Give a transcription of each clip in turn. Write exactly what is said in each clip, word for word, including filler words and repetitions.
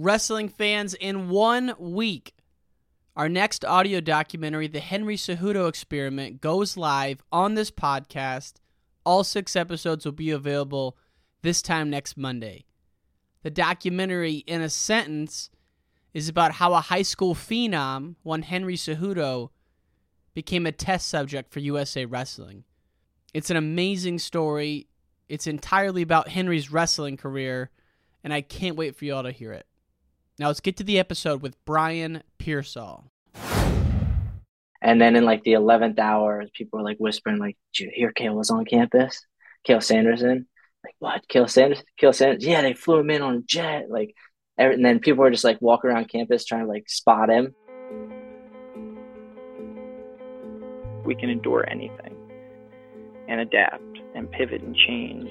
wrestling fans in one week. Our next audio documentary, The Henry Cejudo Experiment, goes live on this podcast. All six episodes will be available this time next Monday. The documentary, in a sentence, is about how a high school phenom, one Henry Cejudo, became a test subject for U S A Wrestling. It's an amazing story. It's entirely about Henry's wrestling career, and I can't wait for y'all to hear it. Now let's get to the episode with Brian Pearsall. And then in like the eleventh hour, people were like whispering, like, "Did you hear Cael was on campus? Cael Sanderson?" Like, "What? Cael Sanderson? Cael Sanderson? Yeah, they flew him in on a jet." Like, and then people were just like walking around campus trying to like spot him. We can endure anything and adapt and pivot and change.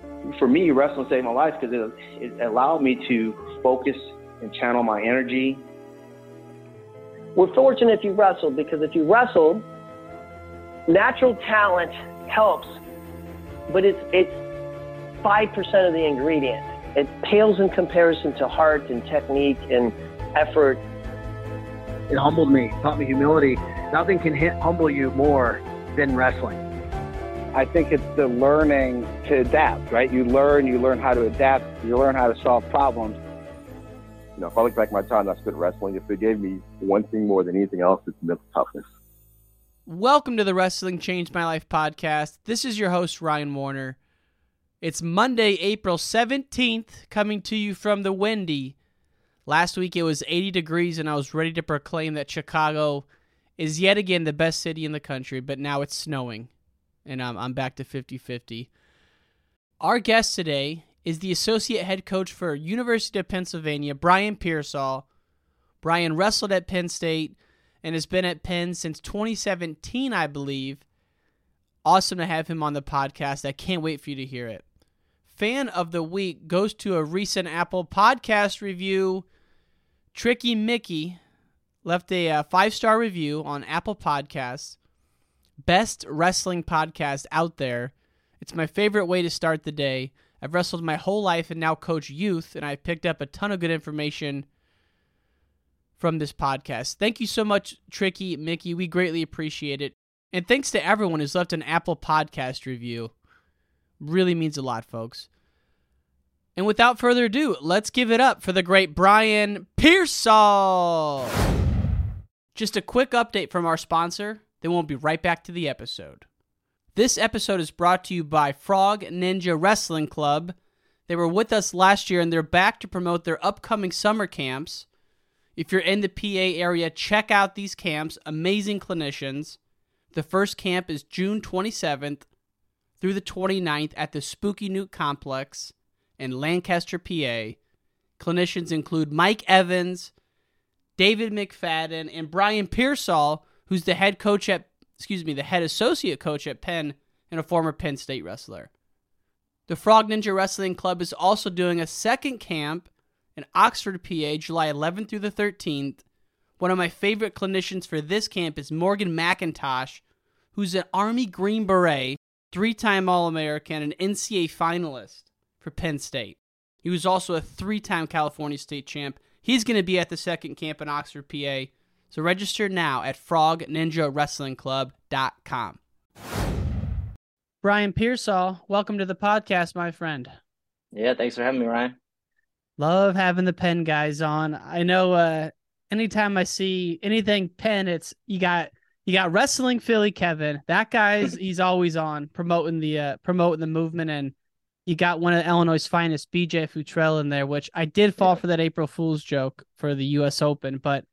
For me, wrestling saved my life because it, it allowed me to focus and channel my energy. We're fortunate if you wrestled, because if you wrestled, natural talent helps, but it's it's five percent of the ingredient. It pales in comparison to heart and technique and effort. It humbled me, taught me humility. Nothing can humble you more than wrestling. I think it's the learning to adapt, right? You learn, you learn how to adapt, you learn how to solve problems. You know, if I look back at my time I spent wrestling, if it gave me one thing more than anything else, it's mental toughness. Welcome to the Wrestling Changed My Life podcast. This is your host, Ryan Warner. It's Monday, April seventeenth, coming to you from the Windy. Last week it was eighty degrees, and I was ready to proclaim that Chicago is yet again the best city in the country, but now it's snowing. And I'm, I'm back to fifty-fifty. Our guest today is the associate head coach for University of Pennsylvania, Brian Pearsall. Brian wrestled at Penn State and has been at Penn since twenty seventeen, I believe. Awesome to have him on the podcast. I can't wait for you to hear it. Fan of the week goes to a recent Apple podcast review. Tricky Mickey left a uh, five-star review on Apple Podcasts. Best wrestling podcast out there. It's my favorite way to start the day. I've wrestled my whole life and now coach youth, and I've picked up a ton of good information from this podcast. Thank you so much, Tricky Mickey. We greatly appreciate it. And thanks to everyone who's left an Apple Podcast review. Really means a lot, folks. And without further ado, let's give it up for the great Brian Pearsall. Just a quick update from our sponsor. Then we'll be right back to the episode. This episode is brought to you by Frog Ninja Wrestling Club. They were with us last year, and they're back to promote their upcoming summer camps. If you're in the P A area, check out these camps. Amazing clinicians. The first camp is June twenty-seventh through the twenty-ninth at the Spooky Nook Complex in Lancaster, P A. Clinicians include Mike Evans, David McFadden, and Brian Pearsall, who's the head coach at, excuse me, the head associate coach at Penn and a former Penn State wrestler. The Frog Ninja Wrestling Club is also doing a second camp in Oxford, P A, July eleventh through the thirteenth. One of my favorite clinicians for this camp is Morgan McIntosh, who's an Army Green Beret, three-time All-American, and N C A A finalist for Penn State. He was also a three-time California State champ. He's going to be at the second camp in Oxford, P A, so register now at Frog Ninja Wrestling Club dot com. Brian Pearsall, welcome to the podcast, my friend. Yeah, thanks for having me, Ryan. Love having the Penn guys on. I know uh, anytime I see anything Penn, it's you got you got Wrestling Philly Kevin. That guy's he's always on promoting the uh, promoting the movement, and you got one of Illinois' finest, B J Futrell, in there, which I did fall for that April Fool's joke for the U S Open, but.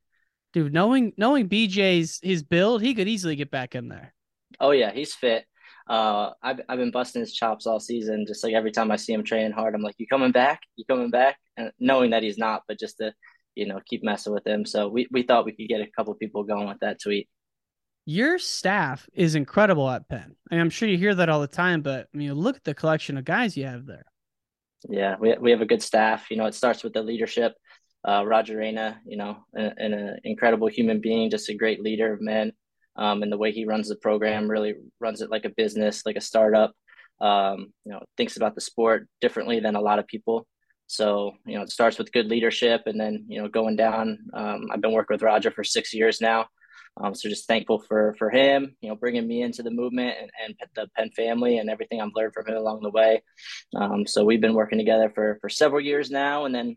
Dude, knowing knowing B J's his build, he could easily get back in there. Oh yeah, he's fit. Uh, I've I've been busting his chops all season. Just like every time I see him training hard, I'm like, "You coming back? You coming back?" And knowing that he's not, but just to you know, keep messing with him. So we, we thought we could get a couple people going with that tweet. Your staff is incredible at Penn. I mean, I'm sure you hear that all the time, but I mean, look at the collection of guys you have there. Yeah, we we have a good staff. You know, it starts with the leadership. Uh, Roger Reina, you know, and an incredible human being, just a great leader of men. Um, and the way he runs the program, really runs it like a business, like a startup. Um, you know, thinks about the sport differently than a lot of people. So, you know, it starts with good leadership and then, you know, going down. Um, I've been working with Roger for six years now. Um, so just thankful for, for him, you know, bringing me into the movement and, and the Penn family and everything I've learned from him along the way. Um, so we've been working together for, for several years now, and then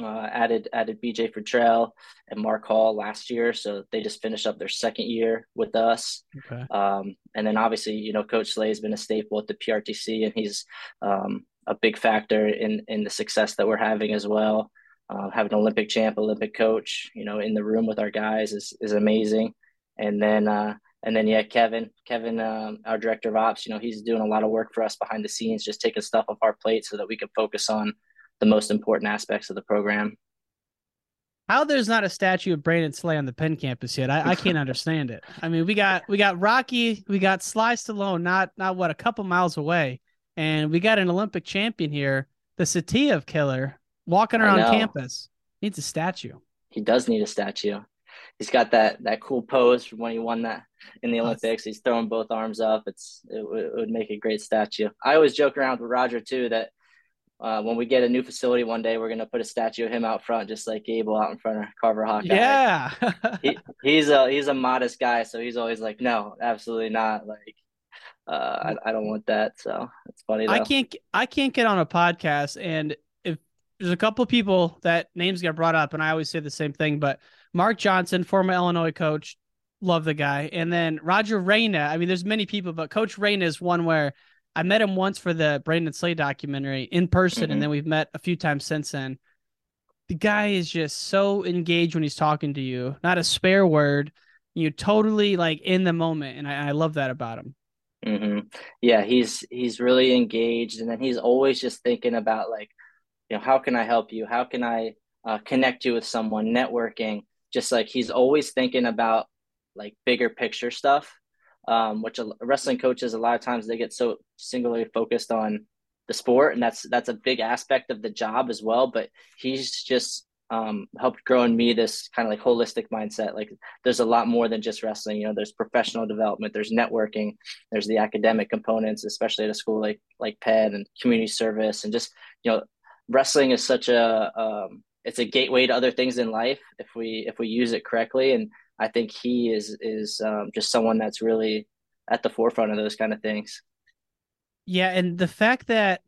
uh, added, added B J Futrell and Mark Hall last year. So they just finished up their second year with us. Okay. Um, and then obviously, you know, Coach Slay has been a staple at the P R T C, and he's um, a big factor in, in the success that we're having as well. Uh, have an Olympic champ, Olympic coach, you know, in the room with our guys is is amazing. And then, uh, and then, yeah, Kevin, Kevin, um, our director of ops, you know, he's doing a lot of work for us behind the scenes, just taking stuff off our plate so that we can focus on the most important aspects of the program. How there's not a statue of Brandon Slay on the Penn campus yet, I, I can't understand it. I mean, we got we got Rocky, we got Sly Stallone, not not what a couple miles away, and we got an Olympic champion here, the Satiev killer, walking around campus. Needs a statue. He does need a statue. He's got that that cool pose from when he won that in the Olympics. He's throwing both arms up. It's it, it would make a great statue. I always joke around with Roger too that uh, when we get a new facility one day, we're gonna put a statue of him out front, just like Gable out in front of Carver Hawkeye. Yeah, he, he's a he's a modest guy, so he's always like, no, absolutely not. Like, uh, I, I don't want that. So it's funny though. I can't I can't get on a podcast and. There's a couple of people that names get brought up, and I always say the same thing, but Mark Johnson, former Illinois coach, love the guy. And then Roger Reina. I mean, there's many people, but Coach Reina is one where I met him once for the Brandon Slay documentary in person. Mm-hmm. And then we've met a few times since then. The guy is just so engaged when he's talking to you, not a spare word. You're totally like in the moment. And I, I love that about him. Mm-hmm. Yeah. He's, he's really engaged. And then he's always just thinking about like, you know, how can I help you? How can I uh, connect you with someone? Networking, just like he's always thinking about like bigger picture stuff, um, which a, wrestling coaches, a lot of times they get so singularly focused on the sport. And that's, that's a big aspect of the job as well. But he's just um, helped grow in me this kind of like holistic mindset. Like there's a lot more than just wrestling, you know, there's professional development, there's networking, there's the academic components, especially at a school like, like Penn, and community service, and just, you know, wrestling is such a um, it's a gateway to other things in life if we if we use it correctly. And I think he is is um, just someone that's really at the forefront of those kind of things. Yeah, and the fact that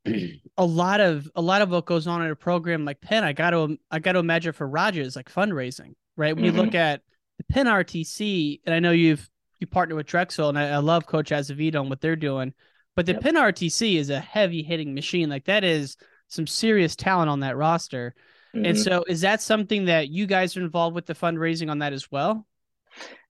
a lot of a lot of what goes on in a program like Penn, I got to I got to imagine for Roger is like fundraising, right? When mm-hmm. you look at the Penn R T C, and I know you've you partner with Drexel, and I, I love Coach Azevedo and what they're doing, but the yep. Penn R T C is a heavy hitting machine. Like that is some serious talent on that roster. Mm-hmm. And so is that something that you guys are involved with the fundraising on that as well?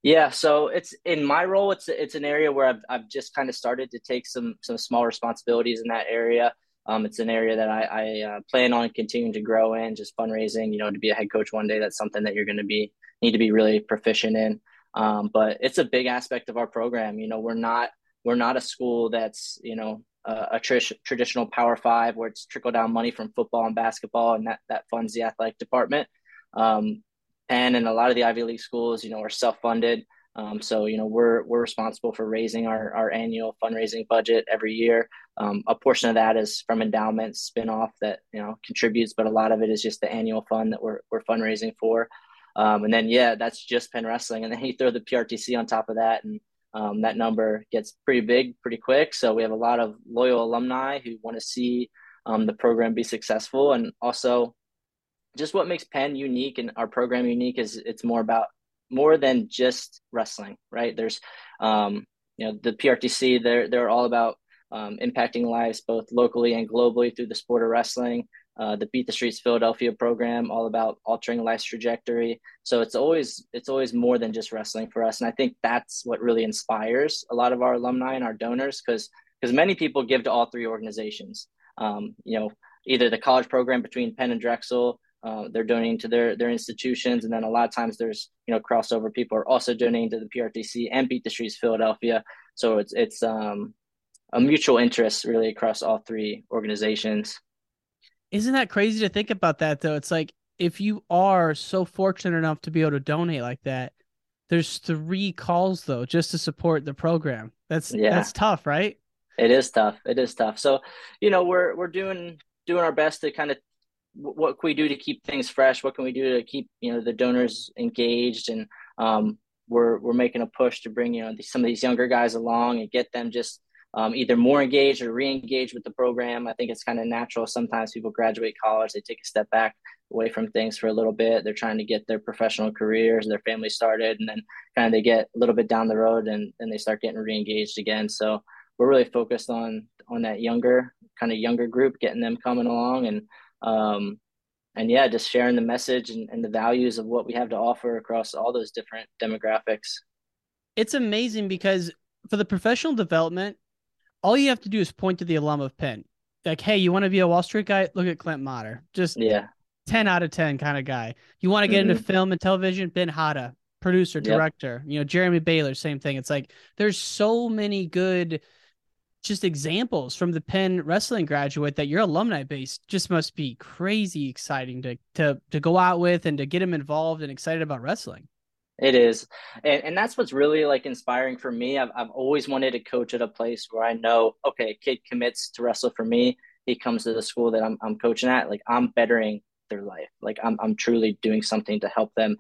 Yeah. So it's in my role, it's, it's an area where I've, I've just kind of started to take some, some small responsibilities in that area. Um, it's an area that I, I uh, plan on continuing to grow in, just fundraising, you know, to be a head coach one day, that's something that you're going to be, need to be really proficient in. Um, but it's a big aspect of our program. You know, we're not, we're not a school that's, you know, a trish, traditional Power Five where it's trickle down money from football and basketball, and that, that funds the athletic department. Um, and in a lot of the Ivy League schools, you know, are self-funded. Um, so, you know, we're, we're responsible for raising our, our annual fundraising budget every year. Um, a portion of that is from endowments, spinoff that, you know, contributes, but a lot of it is just the annual fund that we're, we're fundraising for. Um, and then, yeah, that's just Penn Wrestling. And then you throw the P R T C on top of that, and Um, that number gets pretty big pretty quick. So we have a lot of loyal alumni who want to see um, the program be successful. And also just what makes Penn unique and our program unique is it's more about more than just wrestling, right? There's, um, you know, the P R T C, they're, they're all about um, impacting lives both locally and globally through the sport of wrestling. Uh, the Beat the Streets Philadelphia program, all about altering life's trajectory. So it's always it's always more than just wrestling for us. And I think that's what really inspires a lot of our alumni and our donors, because because many people give to all three organizations, um, you know, either the college program between Penn and Drexel, Uh, they're donating to their their institutions, and then a lot of times there's you know crossover. People are also donating to the P R T C and Beat the Streets Philadelphia, so it's it's um, a mutual interest really across all three organizations. Isn't that crazy to think about that though? It's like if you are so fortunate enough to be able to donate like that, there's three calls though just to support the program. That's yeah. that's tough, right? It is tough. It is tough. So you know we're we're doing doing our best to kind of. What can we do to keep things fresh? What can we do to keep, you know, the donors engaged? And um, we're we're making a push to bring, you know, some of these younger guys along and get them just um, either more engaged or re-engaged with the program. I think it's kind of natural. Sometimes people graduate college, they take a step back away from things for a little bit. They're trying to get their professional careers and their family started. And then kind of they get a little bit down the road and, and they start getting re-engaged again. So we're really focused on on that younger, kind of younger group, getting them coming along and, um and yeah just sharing the message and, and the values of what we have to offer across all those different demographics. It's amazing because for the professional development, all you have to do is point to the alum of Penn. Like, hey, you want to be a Wall Street guy? Look at Clint Motter. Just yeah ten out of ten kind of guy. You want to get mm-hmm. into film and television? Ben Hatta, producer, director. Yep. You know, Jeremy Baylor, same thing. It's like there's so many good just examples from the Penn wrestling graduate that your alumni base just must be crazy exciting to, to, to go out with and to get them involved and excited about wrestling. It is. And, and that's what's really like inspiring for me. I've, I've always wanted to coach at a place where I know, okay, a kid commits to wrestle for me. He comes to the school that I'm, I'm coaching at. Like I'm bettering their life. Like I'm, I'm truly doing something to help them.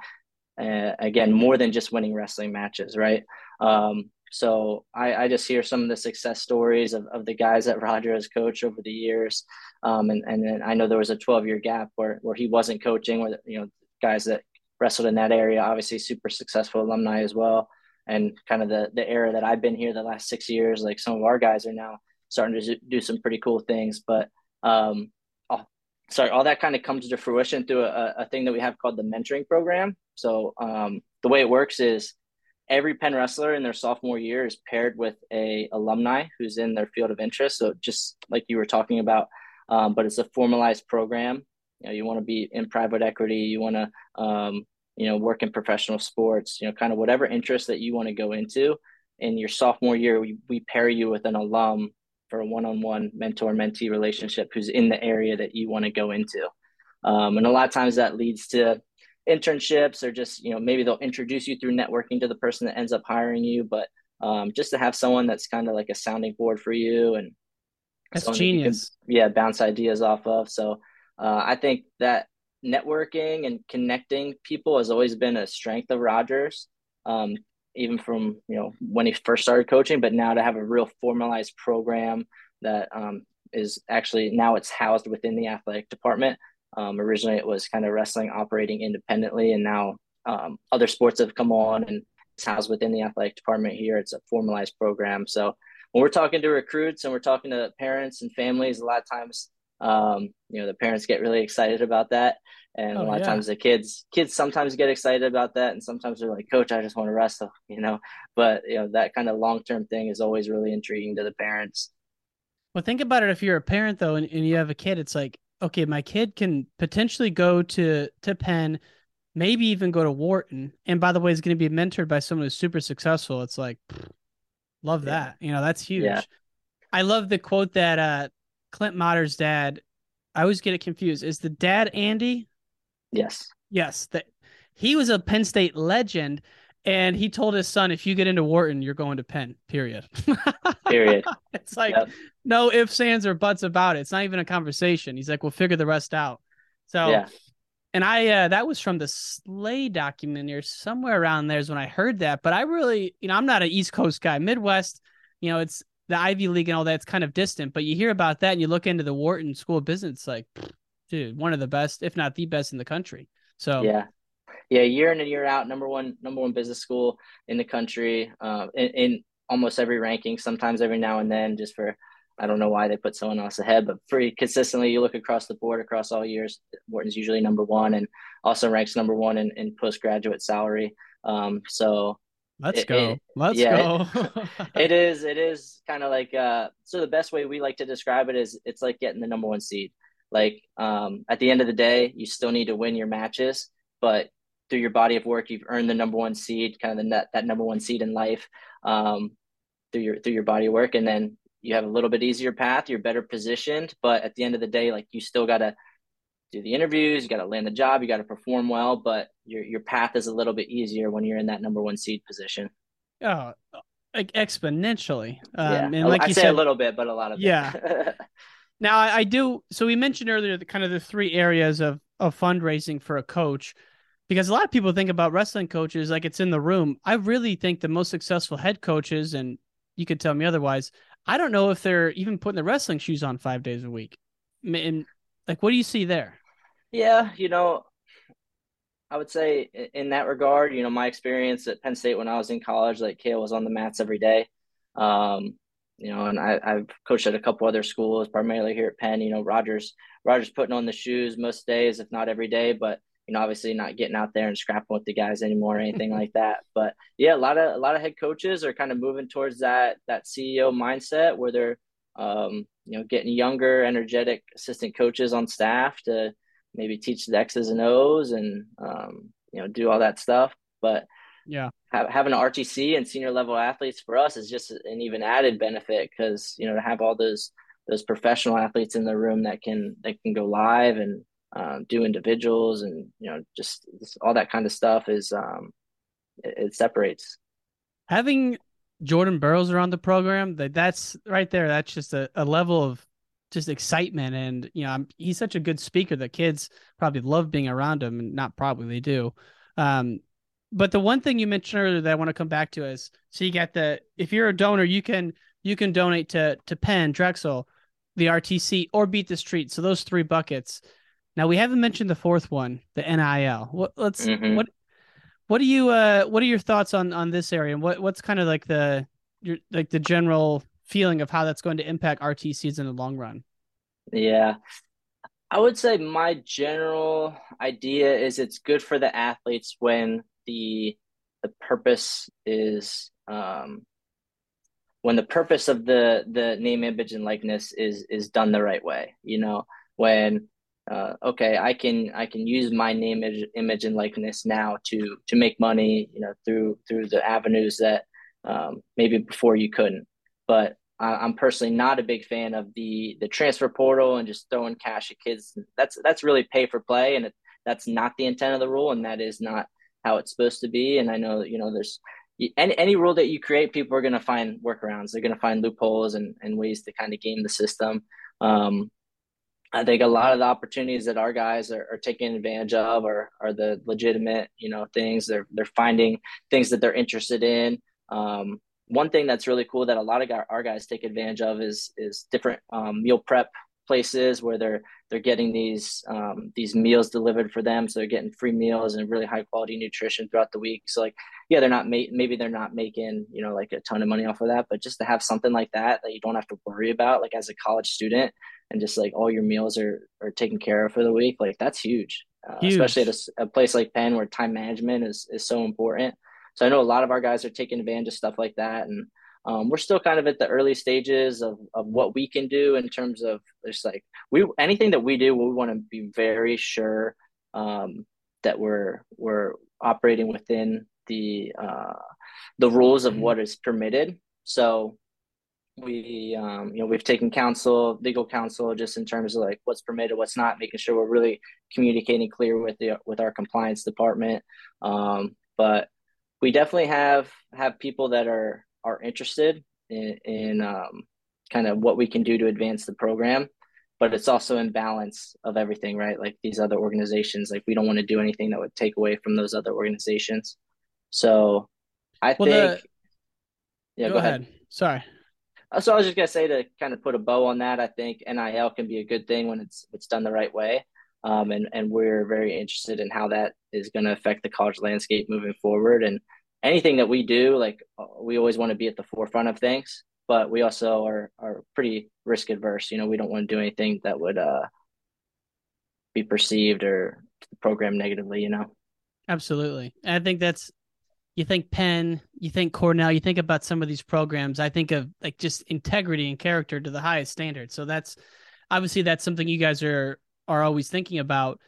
Uh, again, more than just winning wrestling matches. Right. Um, So I, I just hear some of the success stories of, of the guys that Roger has coached over the years. Um, and, and then I know there was a twelve year gap where, where he wasn't coaching, where, you know, guys that wrestled in that area, obviously super successful alumni as well. And kind of the, the era that I've been here the last six years, like some of our guys are now starting to do some pretty cool things, but um, all, sorry, all that kind of comes to fruition through a, a thing that we have called the mentoring program. So um, the way it works is, every Penn wrestler in their sophomore year is paired with a alumni who's in their field of interest. So just like you were talking about, um, but it's a formalized program. You know, you want to be in private equity, you want to, um, you know, work in professional sports, you know, kind of whatever interest that you want to go into. In your sophomore year, we, we pair you with an alum for a one-on-one mentor-mentee relationship who's in the area that you want to go into. Um, and a lot of times that leads to internships, or just, you know, maybe they'll introduce you through networking to the person that ends up hiring you, but um, just to have someone that's kind of like a sounding board for you and that's genius. That you can, yeah, bounce ideas off of. So uh, I think that networking and connecting people has always been a strength of Roger's, um, even from, you know, when he first started coaching, but now to have a real formalized program that um, is actually now it's housed within the athletic department. Um, originally it was kind of wrestling operating independently, and now um, other sports have come on and it's housed within the athletic department here. It's a formalized program. So when we're talking to recruits and we're talking to parents and families, a lot of times, um, you know, the parents get really excited about that. And oh, a lot yeah. of times the kids, kids sometimes get excited about that. And sometimes they're like, coach, I just want to wrestle, you know, but you know, that kind of long-term thing is always really intriguing to the parents. Well, think about it. If you're a parent though, and, and you have a kid, it's like, okay, my kid can potentially go to, to Penn, maybe even go to Wharton. And by the way, is going to be mentored by someone who's super successful. It's like, love that. Yeah. You know, that's huge. Yeah. I love the quote that uh, Clint Motter's dad, I always get it confused. Is the dad Andy? Yes. Yes. The, he was a Penn State legend. And he told his son, if you get into Wharton, you're going to Penn, period. Period. It's like, yep. No ifs, ands, or buts about it. It's not even a conversation. He's like, we'll figure the rest out. So, yeah. And I, uh, that was from the Slay documentary or somewhere around there is when I heard that. But I really, you know, I'm not an East Coast guy. Midwest, you know, it's the Ivy League and all that. It's kind of distant. But you hear about that and you look into the Wharton School of Business, like, dude, one of the best, if not the best in the country. So, yeah. Yeah, year in and year out, number one, number one business school in the country, uh, in, in almost every ranking. Sometimes every now and then, just for I don't know why they put someone else ahead, but pretty consistently, you look across the board across all years. Wharton's usually number one, and also ranks number one in, in postgraduate salary. Um, so let's it, go, it, let's yeah, go. it, it is, it is kind of like uh, so. The best way we like to describe it is it's like getting the number one seed. Like um, at the end of the day, you still need to win your matches, but through your body of work, you've earned the number one seed, kind of the, that, that number one seed in life um, through your through your body of work. And then you have a little bit easier path, you're better positioned, but at the end of the day, like you still got to do the interviews, you got to land the job, you got to perform well, but your your path is a little bit easier when you're in that number one seed position. Oh, like exponentially. Um, yeah. And like I you say said, a little bit, but a lot of yeah. it. Now I, I do. So we mentioned earlier the kind of the three areas of, of fundraising for a coach, because a lot of people think about wrestling coaches like it's in the room. I really think the most successful head coaches, and you could tell me otherwise, I don't know if they're even putting the wrestling shoes on five days a week. And like, what do you see there? Yeah. You know, I would say in that regard, you know, my experience at Penn State when I was in college, like Cael was on the mats every day. Um, You know, and I, I've coached at a couple other schools, primarily here at Penn. You know, Roger's Roger's putting on the shoes most days, if not every day. But you know, obviously not getting out there and scrapping with the guys anymore or anything like that. But yeah, a lot of a lot of head coaches are kind of moving towards that that C E O mindset, where they're um, you know, getting younger, energetic assistant coaches on staff to maybe teach the X's and O's and um, you know, do all that stuff. But yeah, having an R T C and senior level athletes for us is just an even added benefit, because, you know, to have all those those professional athletes in the room that can that can go live and um, do individuals and, you know, just all that kind of stuff is um, it, it separates. Having Jordan Burroughs around the program, that that's right there. That's just a, a level of just excitement. And, you know, I'm, he's such a good speaker that kids probably love being around him, and not probably, they do. Um But the one thing you mentioned earlier that I want to come back to is, so you got the, if you're a donor, you can you can donate to to Penn, Drexel, the R T C, or Beat the Streets. So those three buckets. Now we haven't mentioned the fourth one, the N I L. What let's mm-hmm. what what do you uh what are your thoughts on on this area, and what what's kind of like the your like the general feeling of how that's going to impact R T Cs in the long run? Yeah. I would say my general idea is it's good for the athletes when the the purpose is um, when the purpose of the the name, image, and likeness is is done the right way. You know, when uh, okay, I can I can use my name, image, image, and likeness now to to make money. You know, through through the avenues that um, maybe before you couldn't. But I, I'm personally not a big fan of the the transfer portal and just throwing cash at kids. That's that's really pay for play, and it, that's not the intent of the rule, and that is not how it's supposed to be. And I know, you know, there's any, any rule that you create, people are going to find workarounds. They're going to find loopholes and, and ways to kind of game the system. Um, I think a lot of the opportunities that our guys are, are taking advantage of are, are the legitimate, you know, things. They're, they're finding things that they're interested in. Um, one thing that's really cool that a lot of our guys take advantage of is, is different um, meal prep places where they're they're getting these um these meals delivered for them, so they're getting free meals and really high quality nutrition throughout the week. So like, yeah, they're not ma- maybe they're not making, you know, like a ton of money off of that, but just to have something like that that you don't have to worry about, like as a college student, and just like all your meals are are taken care of for the week, like that's huge, uh, huge. Especially at a, a place like Penn where time management is is so important. So I know a lot of our guys are taking advantage of stuff like that, and Um, we're still kind of at the early stages of, of what we can do in terms of just like we anything that we do, we want to be very sure um, that we're we're operating within the uh, the rules of what is permitted. So we um, you know we've taken counsel, legal counsel, just in terms of like what's permitted, what's not, making sure we're really communicating clear with the with our compliance department. Um, but we definitely have have people that are. are interested in, in um, kind of what we can do to advance the program, but it's also in balance of everything, right? Like these other organizations, like we don't want to do anything that would take away from those other organizations. So I well, think, the... yeah, go, go ahead. ahead. Sorry. So I was just going to say, to kind of put a bow on that, I think N I L can be a good thing when it's, it's done the right way. Um, and, and we're very interested in how that is going to affect the college landscape moving forward. And anything that we do, like we always want to be at the forefront of things, but we also are are pretty risk adverse. You know, we don't want to do anything that would uh, be perceived or to the program negatively, you know? Absolutely. And I think that's, you think Penn, you think Cornell, you think about some of these programs, I think of like just integrity and character to the highest standard. So that's, obviously that's something you guys are are always thinking about.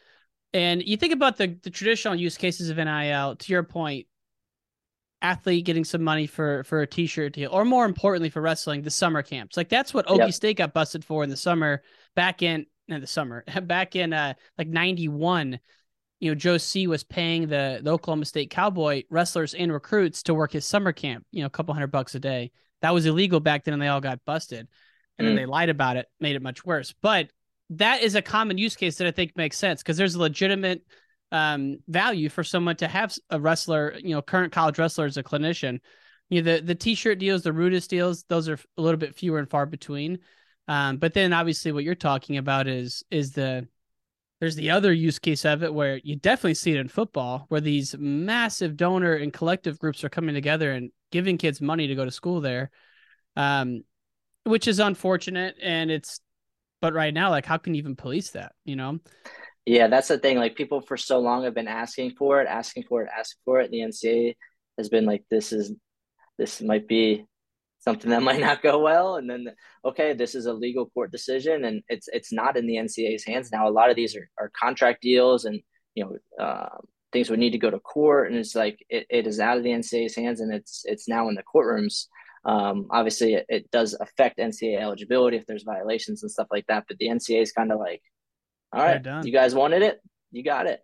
And you think about the, the traditional use cases of N I L, to your point, athlete getting some money for, for a t-shirt deal, or more importantly for wrestling, the summer camps. Like that's what Okie yep. State got busted for in the summer back in, in the summer, back in uh, like ninety-one, you know, Joe C was paying the, the Oklahoma State Cowboy wrestlers and recruits to work his summer camp, you know, a couple hundred bucks a day. That was illegal back then and they all got busted. And mm. then they lied about it, made it much worse. But that is a common use case that I think makes sense because there's a legitimate um, value for someone to have a wrestler, you know, current college wrestler as a clinician. You know, the, the t-shirt deals, the rudest deals, those are a little bit fewer and far between. Um, but then obviously what you're talking about is, is the, there's the other use case of it where you definitely see it in football where these massive donor and collective groups are coming together and giving kids money to go to school there, um, which is unfortunate. And it's, but right now, like, how can you even police that, you know? Yeah, that's the thing. Like, people for so long have been asking for it, asking for it, asking for it. And the N C double A has been like, this is, this might be something that might not go well. And then, okay, this is a legal court decision. And it's it's not in the N C double A's hands now. A lot of these are, are contract deals and, you know, uh, things would need to go to court. And it's like, it, it is out of the N C double A's hands and it's it's now in the courtrooms. Um, obviously it, it does affect N C double A eligibility if there's violations and stuff like that, but the N C double A is kind of like, all right, you guys wanted it. You got it.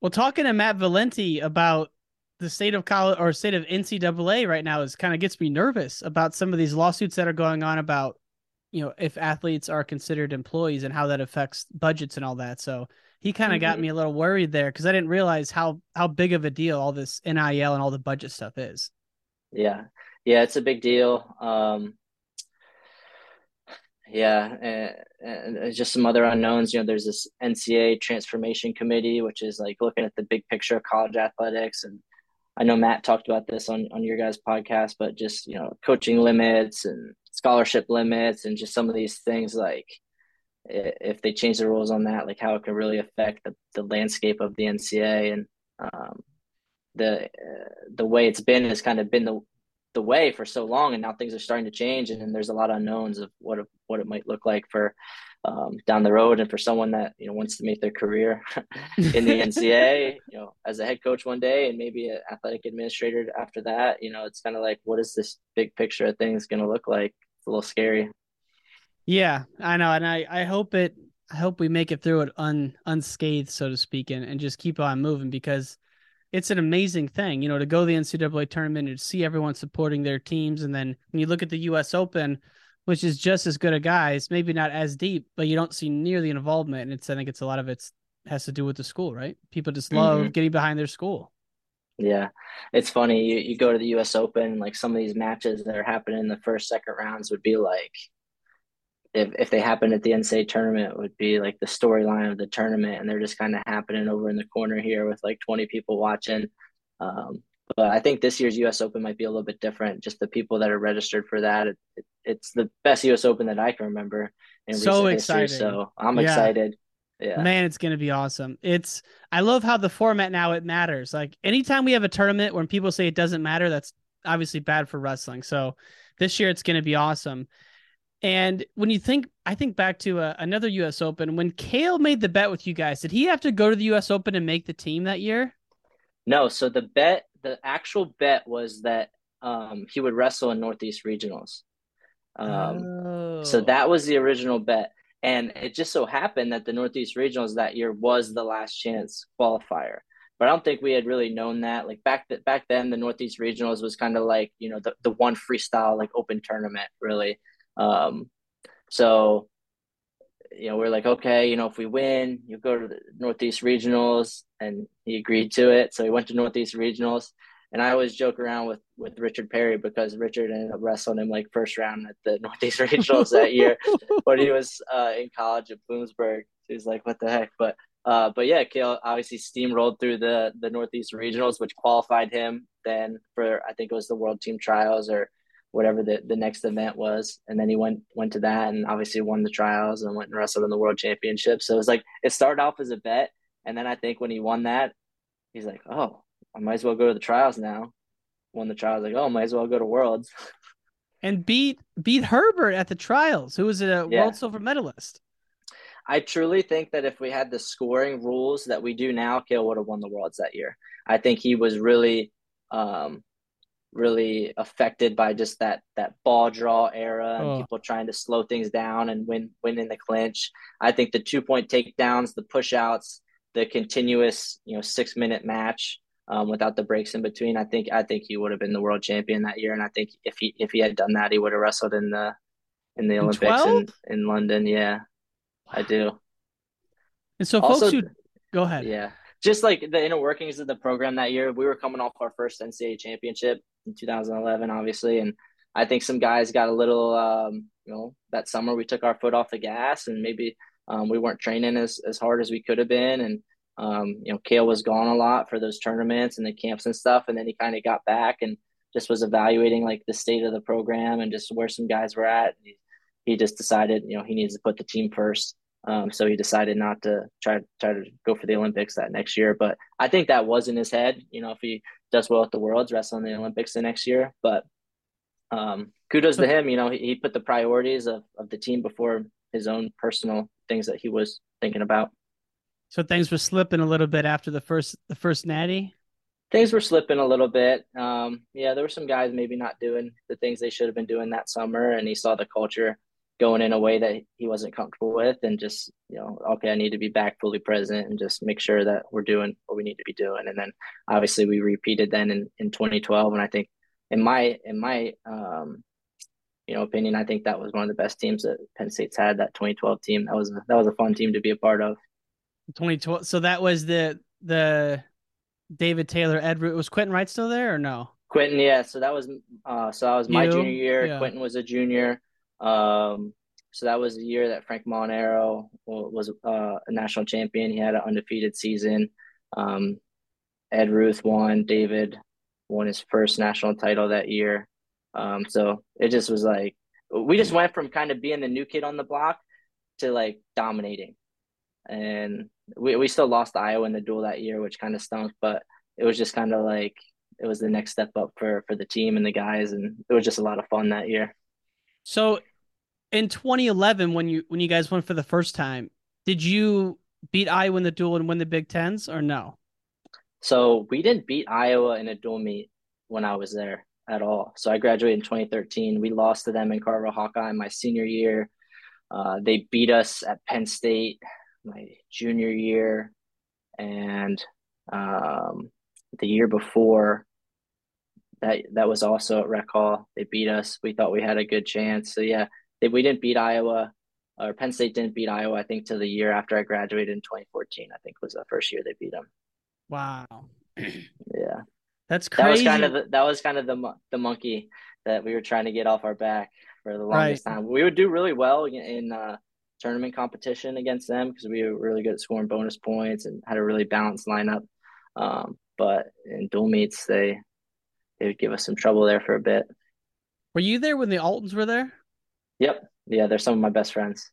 Well, talking to Matt Valenti about the state of college or state of N C double A right now is kind of gets me nervous about some of these lawsuits that are going on about, you know, if athletes are considered employees and how that affects budgets and all that. So he kind of mm-hmm. got me a little worried there. Cause I didn't realize how, how big of a deal all this N I L and all the budget stuff is. Yeah. Yeah, it's a big deal. Um, yeah, and, and it's just some other unknowns. You know, there's this N C double A Transformation Committee, which is like looking at the big picture of college athletics. And I know Matt talked about this on, on your guys' podcast, but just, you know, coaching limits and scholarship limits and just some of these things, like if they change the rules on that, like how it can really affect the, the landscape of the N C double A. And um, the, uh, the way it's been has kind of been the – the way for so long, and now things are starting to change, and, and there's a lot of unknowns of what what it might look like for um, down the road, and for someone that, you know, wants to make their career in the N C double A, you know, as a head coach one day and maybe an athletic administrator after that. You know, it's kind of like, what is this big picture of things going to look like? It's a little scary. Yeah, I know, and I I hope it I hope we make it through it un, unscathed, so to speak, and and just keep on moving, because it's an amazing thing, you know, to go to the N C double A tournament and to see everyone supporting their teams. And then when you look at the U S Open, which is just as good a guys, maybe not as deep, but you don't see nearly an involvement. And it's, I think it's a lot of it's has to do with the school, right? People just love mm-hmm. getting behind their school. Yeah. It's funny. You, you go to the U S Open, like some of these matches that are happening in the first, second rounds would be like, if if they happen at the N C double A tournament, it would be like the storyline of the tournament, and they're just kind of happening over in the corner here with like twenty people watching. Um, but I think this year's U S Open might be a little bit different. Just the people that are registered for that. It, it, it's the best U S Open that I can remember in recent history. So I'm yeah. excited. Yeah, man, it's going to be awesome. It's, I love how the format now, it matters. Like anytime we have a tournament when people say it doesn't matter, that's obviously bad for wrestling. So this year it's going to be awesome. And when you think, I think back to uh, another U S Open, when Cael made the bet with you guys, did he have to go to the U S Open and make the team that year? No. So the bet, the actual bet was that um, he would wrestle in Northeast Regionals. Um, oh. So that was the original bet. And it just so happened that the Northeast Regionals that year was the last chance qualifier. But I don't think we had really known that. Like back th- back then, the Northeast Regionals was kind of like, you know, the, the one freestyle, like open tournament, really. Um, so, you know, we're like, okay, you know, if we win, you go to the Northeast Regionals, and he agreed to it. So he went to Northeast Regionals, and I always joke around with, with Richard Perry, because Richard ended up wrestling him like first round at the Northeast Regionals that year, but he was, uh, in college at Bloomsburg. So he's like, what the heck? But, uh, but yeah, Cael obviously steamrolled through the, the Northeast Regionals, which qualified him then for, I think it was the World Team Trials or whatever the, the next event was. And then he went, went to that and obviously won the trials and went and wrestled in the world championship. So it was like, it started off as a bet. And then I think when he won that, he's like, oh, I might as well go to the trials now. Won the trials. Like, oh, might as well go to worlds. and beat beat Herbert at the trials, who was a yeah. world silver medalist. I truly think that if we had the scoring rules that we do now, Cael would have won the Worlds that year. I think he was really, um, really affected by just that that ball draw era and oh. people trying to slow things down and win win in the clinch. I think the two point takedowns, the push outs, the continuous you know six minute match um, without the breaks in between. I think I think he would have been the world champion that year. And I think if he if he had done that, he would have wrestled in the in the Olympics in, in London. Yeah. I do. And so folks also, who go ahead. Yeah. Just like the inner workings of the program that year, we were coming off our first N C A A championship in two thousand eleven, obviously. And I think some guys got a little, um, you know, that summer we took our foot off the gas and maybe um, we weren't training as, as hard as we could have been. And, um, you know, Cael was gone a lot for those tournaments and the camps and stuff. And then he kind of got back and just was evaluating like the state of the program and just where some guys were at. And he, He just decided, you know, he needs to put the team first. Um, so he decided not to try try to go for the Olympics that next year. But I think that was in his head. You know, if he does well at the Worlds, wrestling the Olympics the next year. But um, kudos to him. You know, he, he put the priorities of, of the team before his own personal things that he was thinking about. So things were slipping a little bit after the first the first natty? Things were slipping a little bit. Um, yeah, there were some guys maybe not doing the things they should have been doing that summer. And he saw the culture going in a way that he wasn't comfortable with and just, you know, okay, I need to be back fully present and just make sure that we're doing what we need to be doing. And then obviously we repeated then in, in twenty twelve. And I think in my, in my, um, you know, opinion, I think that was one of the best teams that Penn State's had, that twenty twelve team. That was, that was a fun team to be a part of. twenty twelve. So that was the, the David Taylor, Ed Ruth, was Quentin Wright still there or no? Quentin. Yeah. So that was, uh, so that was my you? junior year. Yeah. Quentin was a junior. Um, so that was the year that Frank Molinaro was uh, a national champion. He had an undefeated season. Um, Ed Ruth won. David won his first national title that year. Um, so it just was like, we just went from kind of being the new kid on the block to like dominating. And we, we still lost to Iowa in the duel that year, which kind of stunk, but it was just kind of like, it was the next step up for, for the team and the guys. And it was just a lot of fun that year. So in twenty eleven, when you when you guys went for the first time, did you beat Iowa in the duel and win the Big Tens or no? So we didn't beat Iowa in a duel meet when I was there at all. So I graduated in twenty thirteen. We lost to them in Carver Hawkeye my senior year. Uh, they beat us at Penn State my junior year. And um, the year before, That that was also at Rec Hall. They beat us. We thought we had a good chance. So, yeah, they, we didn't beat Iowa, or Penn State didn't beat Iowa, I think, till the year after I graduated in twenty fourteen, I think was the first year they beat them. Wow. Yeah. That's crazy. That was kind of the, that was kind of the, the monkey that we were trying to get off our back for the longest right. time. We would do really well in uh, tournament competition against them because we were really good at scoring bonus points and had a really balanced lineup. Um, but in dual meets, they – They would give us some trouble there for a bit. Were you there when the Altons were there? Yep. Yeah, they're some of my best friends.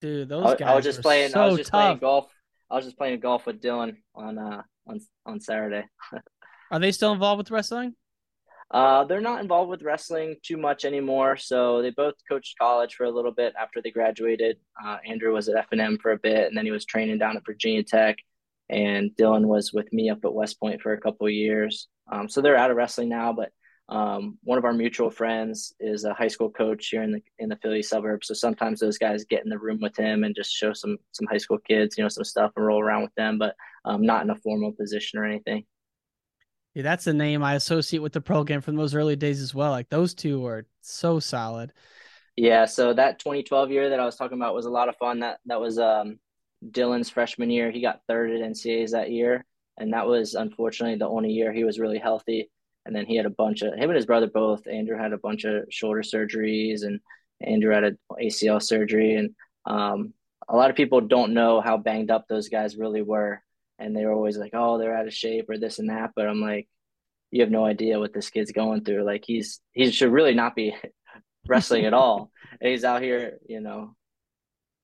Dude, those I, guys I was just playing. So I was just tough. playing golf. I was just playing golf with Dylan on uh on on Saturday. Are they still involved with wrestling? Uh, they're not involved with wrestling too much anymore. So they both coached college for a little bit after they graduated. Uh, Andrew was at F and M for a bit, and then he was training down at Virginia Tech. And Dylan was with me up at West Point for a couple of years. Um, so they're out of wrestling now, but um, one of our mutual friends is a high school coach here in the in the Philly suburbs. So sometimes those guys get in the room with him and just show some some high school kids, you know, some stuff and roll around with them, but um, not in a formal position or anything. Yeah, that's a name I associate with the program from those early days as well. Like those two are so solid. Yeah, so that twenty twelve year that I was talking about was a lot of fun. That that was um, Dylan's freshman year. He got third at N C A As that year. And that was unfortunately the only year he was really healthy. And then he had a bunch of, him and his brother both, Andrew had a bunch of shoulder surgeries and Andrew had an A C L surgery. And um, a lot of people don't know how banged up those guys really were. And they were always like, oh, they're out of shape or this and that. But I'm like, you have no idea what this kid's going through. Like he's, he should really not be wrestling at all. And he's out here, you know,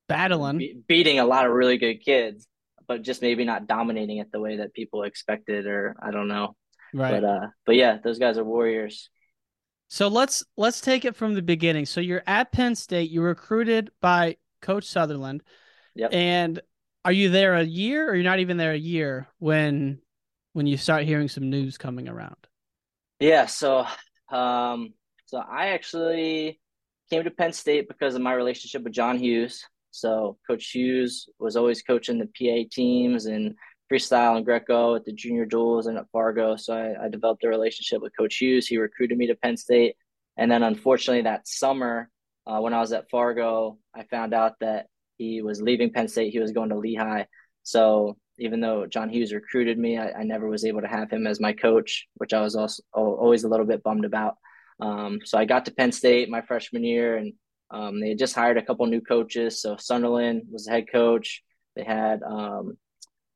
battling, be- beating a lot of really good kids. But just maybe not dominating it the way that people expected, or I don't know. Right. But, uh, but yeah, those guys are warriors. So let's let's take it from the beginning. So you're at Penn State. You were recruited by Coach Sunderland. Yep. And are you there a year, or you're not even there a year when when you start hearing some news coming around? Yeah. So um, so I actually came to Penn State because of my relationship with John Hughes. So Coach Hughes was always coaching the P A teams and freestyle and Greco at the junior duels and at Fargo. So I, I developed a relationship with Coach Hughes. He recruited me to Penn State. And then unfortunately that summer uh, when I was at Fargo, I found out that he was leaving Penn State. He was going to Lehigh. So even though John Hughes recruited me, I, I never was able to have him as my coach, which I was also always a little bit bummed about. Um, so I got to Penn State my freshman year, and um, they had just hired a couple new coaches. So Sunderland was the head coach. They had um,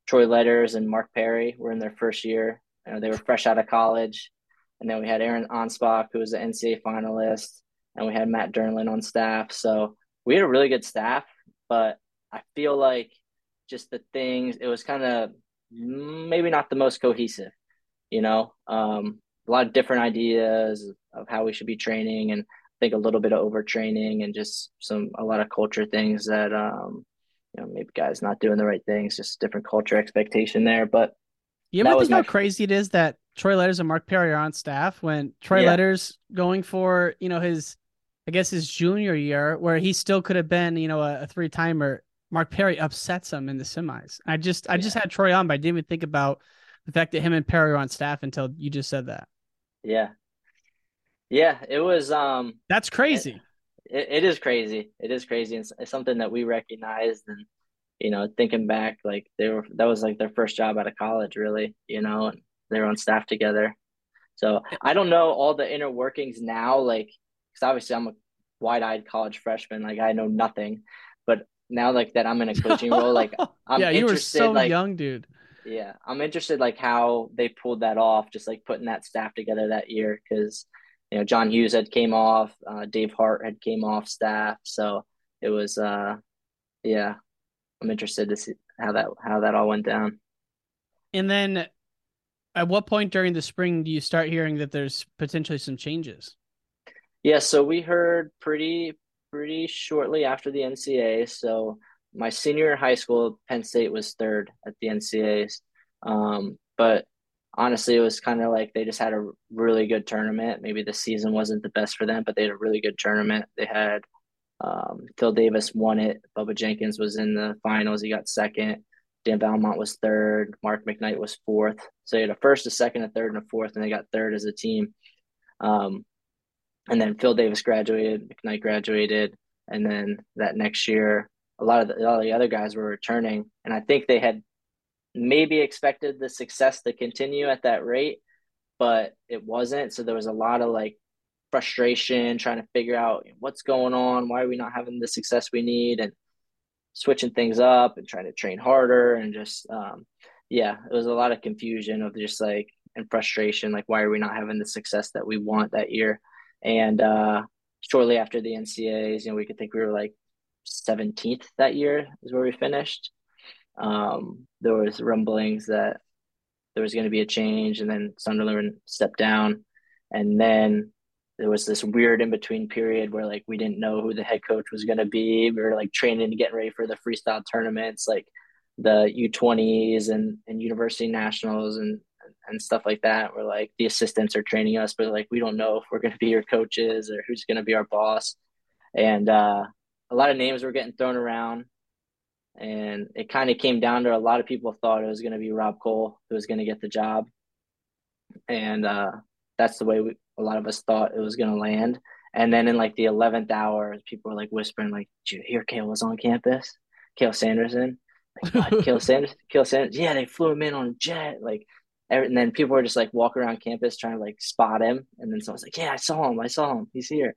Troy Letters and Mark Perry were in their first year. You know, they were fresh out of college. And then we had Aaron Onspach, who was the N C A A finalist, and we had Matt Dernlin on staff. So we had a really good staff, but I feel like just the things, it was kind of maybe not the most cohesive, you know, um, a lot of different ideas of how we should be training, and I think a little bit of overtraining, and just some, a lot of culture things that, um, you know, maybe guys not doing the right things, just different culture expectation there. But you ever think how crazy it is that Troy Letters and Mark Perry are on staff when Troy yeah. Letters going for, you know, his, I guess his junior year, where he still could have been, you know, a, a three timer, Mark Perry upsets him in the semis. I just, I yeah. just had Troy on, but I didn't even think about the fact that him and Perry are on staff until you just said that. Yeah. Yeah, it was. Um, That's crazy. It, it is crazy. It is crazy. It's, it's something that we recognized, and, you know, thinking back, like they were, that was like their first job out of college, really, you know, and they were on staff together. So I don't know all the inner workings now, like, because obviously I'm a wide-eyed college freshman. Like I know nothing, but now like that I'm in a coaching role, like I'm yeah, you interested, were so like, young, dude. Yeah. I'm interested like how they pulled that off, just like putting that staff together that year. Cause you know, John Hughes had came off, uh, Dave Hart had came off staff. So it was, uh, yeah, I'm interested to see how that, how that all went down. And then at what point during the spring do you start hearing that there's potentially some changes? Yeah. So we heard pretty, pretty shortly after the N C A A. So my senior year in high school, Penn State was third at the N C A As. Um, but honestly, it was kind of like they just had a really good tournament. Maybe the season wasn't the best for them, but they had a really good tournament. They had um, Phil Davis won it. Bubba Jenkins was in the finals. He got second. Dan Valmont was third. Mark McKnight was fourth. So they had a first, a second, a third, and a fourth, and they got third as a team. Um, and then Phil Davis graduated. McKnight graduated. And then that next year, a lot of the, all the other guys were returning, and I think they had maybe expected the success to continue at that rate, but it wasn't. So there was a lot of like frustration, trying to figure out what's going on, why are we not having the success we need, and switching things up and trying to train harder, and just um, yeah, it was a lot of confusion of just like, and frustration, like why are we not having the success that we want that year? And uh, shortly after the N C A As, you know, we could think we were like seventeenth that year is where we finished. Um, there was rumblings that there was going to be a change, and then Sunderland stepped down, and then there was this weird in-between period where like we didn't know who the head coach was going to be. We were like training and getting ready for the freestyle tournaments, like the U twenties and, and university nationals and and stuff like that. We're like, the assistants are training us, but like we don't know if we're going to be your coaches or who's going to be our boss. And uh a lot of names were getting thrown around, and it kind of came down to a lot of people thought it was going to be Rob Cole who was going to get the job. And uh, that's the way we, a lot of us thought it was going to land. And then in like the eleventh hour, people were like whispering, like, did you hear Cael was on campus? Cael Sanderson? Like, what? Cael Sanderson? Cael Sanderson? Yeah, they flew him in on a jet. Like, every, and then people were just like walking around campus trying to like spot him. And then someone's like, yeah, I saw him. I saw him. He's here.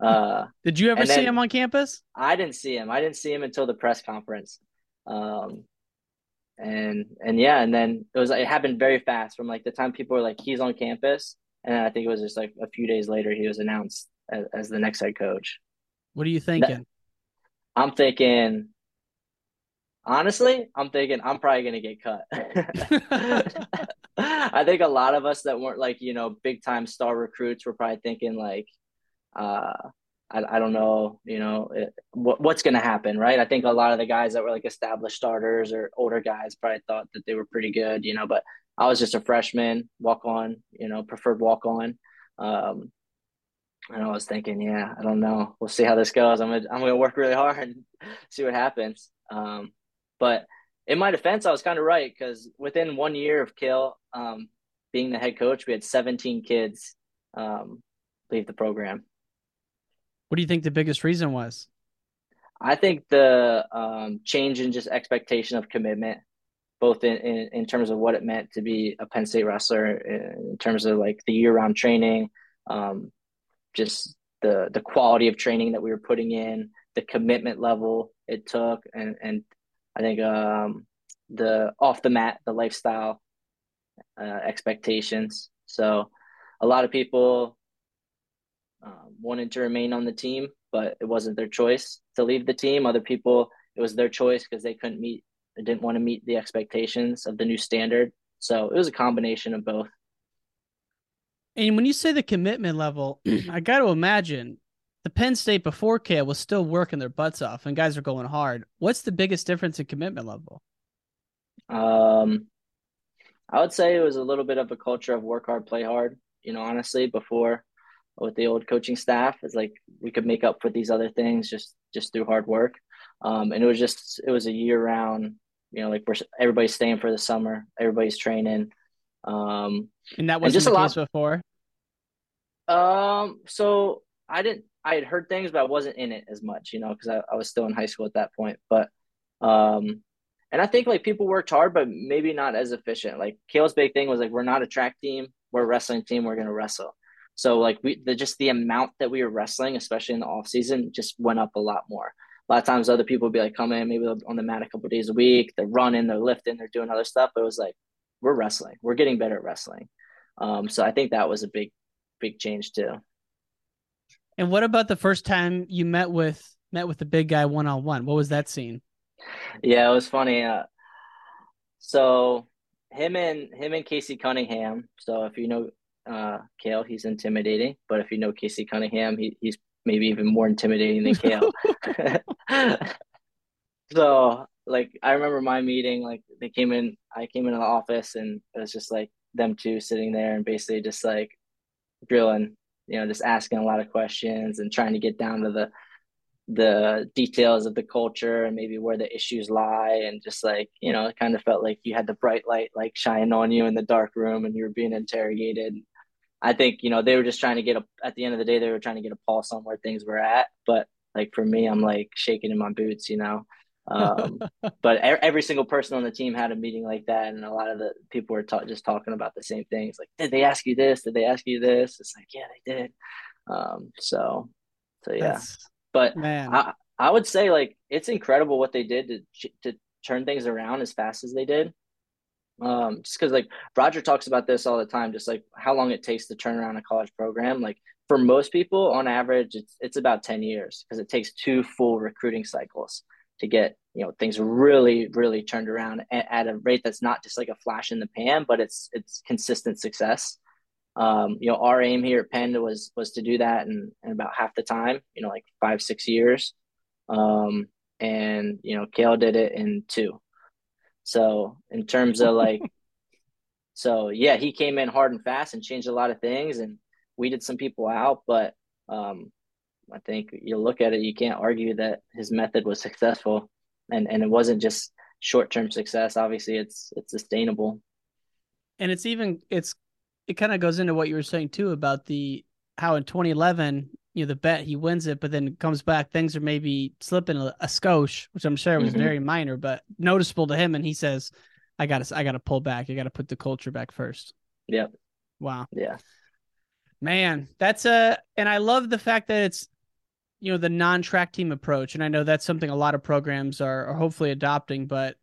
Uh, did you ever see him on campus? I didn't see him. I didn't see him until the press conference. Um, and, and yeah, and then it was, it happened very fast from like the time people were like, he's on campus. And then I think it was just like a few days later, he was announced as, as the next head coach. What are you thinking? That, I'm thinking, honestly, I'm thinking I'm probably going to get cut. I think a lot of us that weren't like, you know, big time star recruits were probably thinking like, uh, I, I don't know, you know, it, what, what's going to happen, right? I think a lot of the guys that were like established starters or older guys probably thought that they were pretty good, you know, but I was just a freshman, walk on, you know, preferred walk on. Um, and I was thinking, yeah, I don't know. We'll see how this goes. I'm going to I'm going to work really hard and see what happens. Um, but in my defense, I was kind of right, because within one year of Cael um, being the head coach, we had seventeen kids um, leave the program. What do you think the biggest reason was? I think the um, change in just expectation of commitment, both in, in, in terms of what it meant to be a Penn State wrestler, in terms of like the year-round training, um, just the the quality of training that we were putting in, the commitment level it took, and and I think um, the off the mat, the lifestyle uh, expectations. So a lot of people um, wanted to remain on the team, but it wasn't their choice to leave the team. Other people, it was their choice because they couldn't meet, they didn't want to meet the expectations of the new standard. So it was a combination of both. And when you say the commitment level, I got to imagine the Penn State before Cael was still working their butts off and guys are going hard. What's the biggest difference in commitment level? Um, I would say it was a little bit of a culture of work hard, play hard. You know, honestly, before with the old coaching staff, it's like we could make up for these other things just, just through hard work. Um, and it was just, it was a year round, you know, like we're, everybody's staying for the summer, everybody's training. Um, and that wasn't and just the a case lot before. Um, so I didn't, I had heard things, but I wasn't in it as much, you know, because I, I was still in high school at that point. But, um, and I think like people worked hard, but maybe not as efficient. Like Cael's big thing was like, we're not a track team, we're a wrestling team, we're going to wrestle. So like we, the, just the amount that we were wrestling, especially in the off season, just went up a lot more. A lot of times other people would be like, come in, maybe on the mat a couple of days a week, they're running, they're lifting, they're doing other stuff. But it was like, we're wrestling, we're getting better at wrestling. Um, so I think that was a big, big change too. And what about the first time you met with met with the big guy one-on-one? What was that scene? Yeah, it was funny. Uh, so him and him and Casey Cunningham. So if you know uh, Cael, he's intimidating. But if you know Casey Cunningham, he, he's maybe even more intimidating than Cael. So like I remember my meeting. Like they came in, I came into the office, and it was just like them two sitting there and basically just like grilling. You know, just asking a lot of questions and trying to get down to the the details of the culture and maybe where the issues lie. And just like, you know, it kind of felt like you had the bright light like shining on you in the dark room and you were being interrogated. I think, you know, they were just trying to get a, at the end of the day, they were trying to get a pulse on where things were at. But like for me, I'm like shaking in my boots, you know. Um, but every single person on the team had a meeting like that, and a lot of the people were ta- just talking about the same things. Like, did they ask you this? Did they ask you this? It's like, yeah, they did. Um, so, so yeah. That's, but man. I, I would say like it's incredible what they did to to turn things around as fast as they did. Um, just because like Roger talks about this all the time, just like how long it takes to turn around a college program. Like for most people, on average, it's it's about ten years because it takes two full recruiting cycles to get, you know, things really, really turned around at a rate that's not just like a flash in the pan, but it's it's consistent success. Um, you know, our aim here at Penn was was to do that in, in about half the time, you know, like five, six years. Um, and, you know, Cael did it in two. So in terms of like, so, yeah, he came in hard and fast and changed a lot of things and weeded some people out, but um, – I think you look at it, you can't argue that his method was successful, and, and it wasn't just short-term success. Obviously it's, it's sustainable. And it's even, it's, it kind of goes into what you were saying too, about the, how in twenty eleven, you know, the bet he wins it, but then comes back, things are maybe slipping a, a skosh, which I'm sure was mm-hmm. very minor, but noticeable to him. And he says, I gotta, I gotta pull back. I gotta put the culture back first. Yep. Wow. Yeah, man. That's a, and I love the fact that it's, you know, the non-track team approach. And I know that's something a lot of programs are, are hopefully adopting, but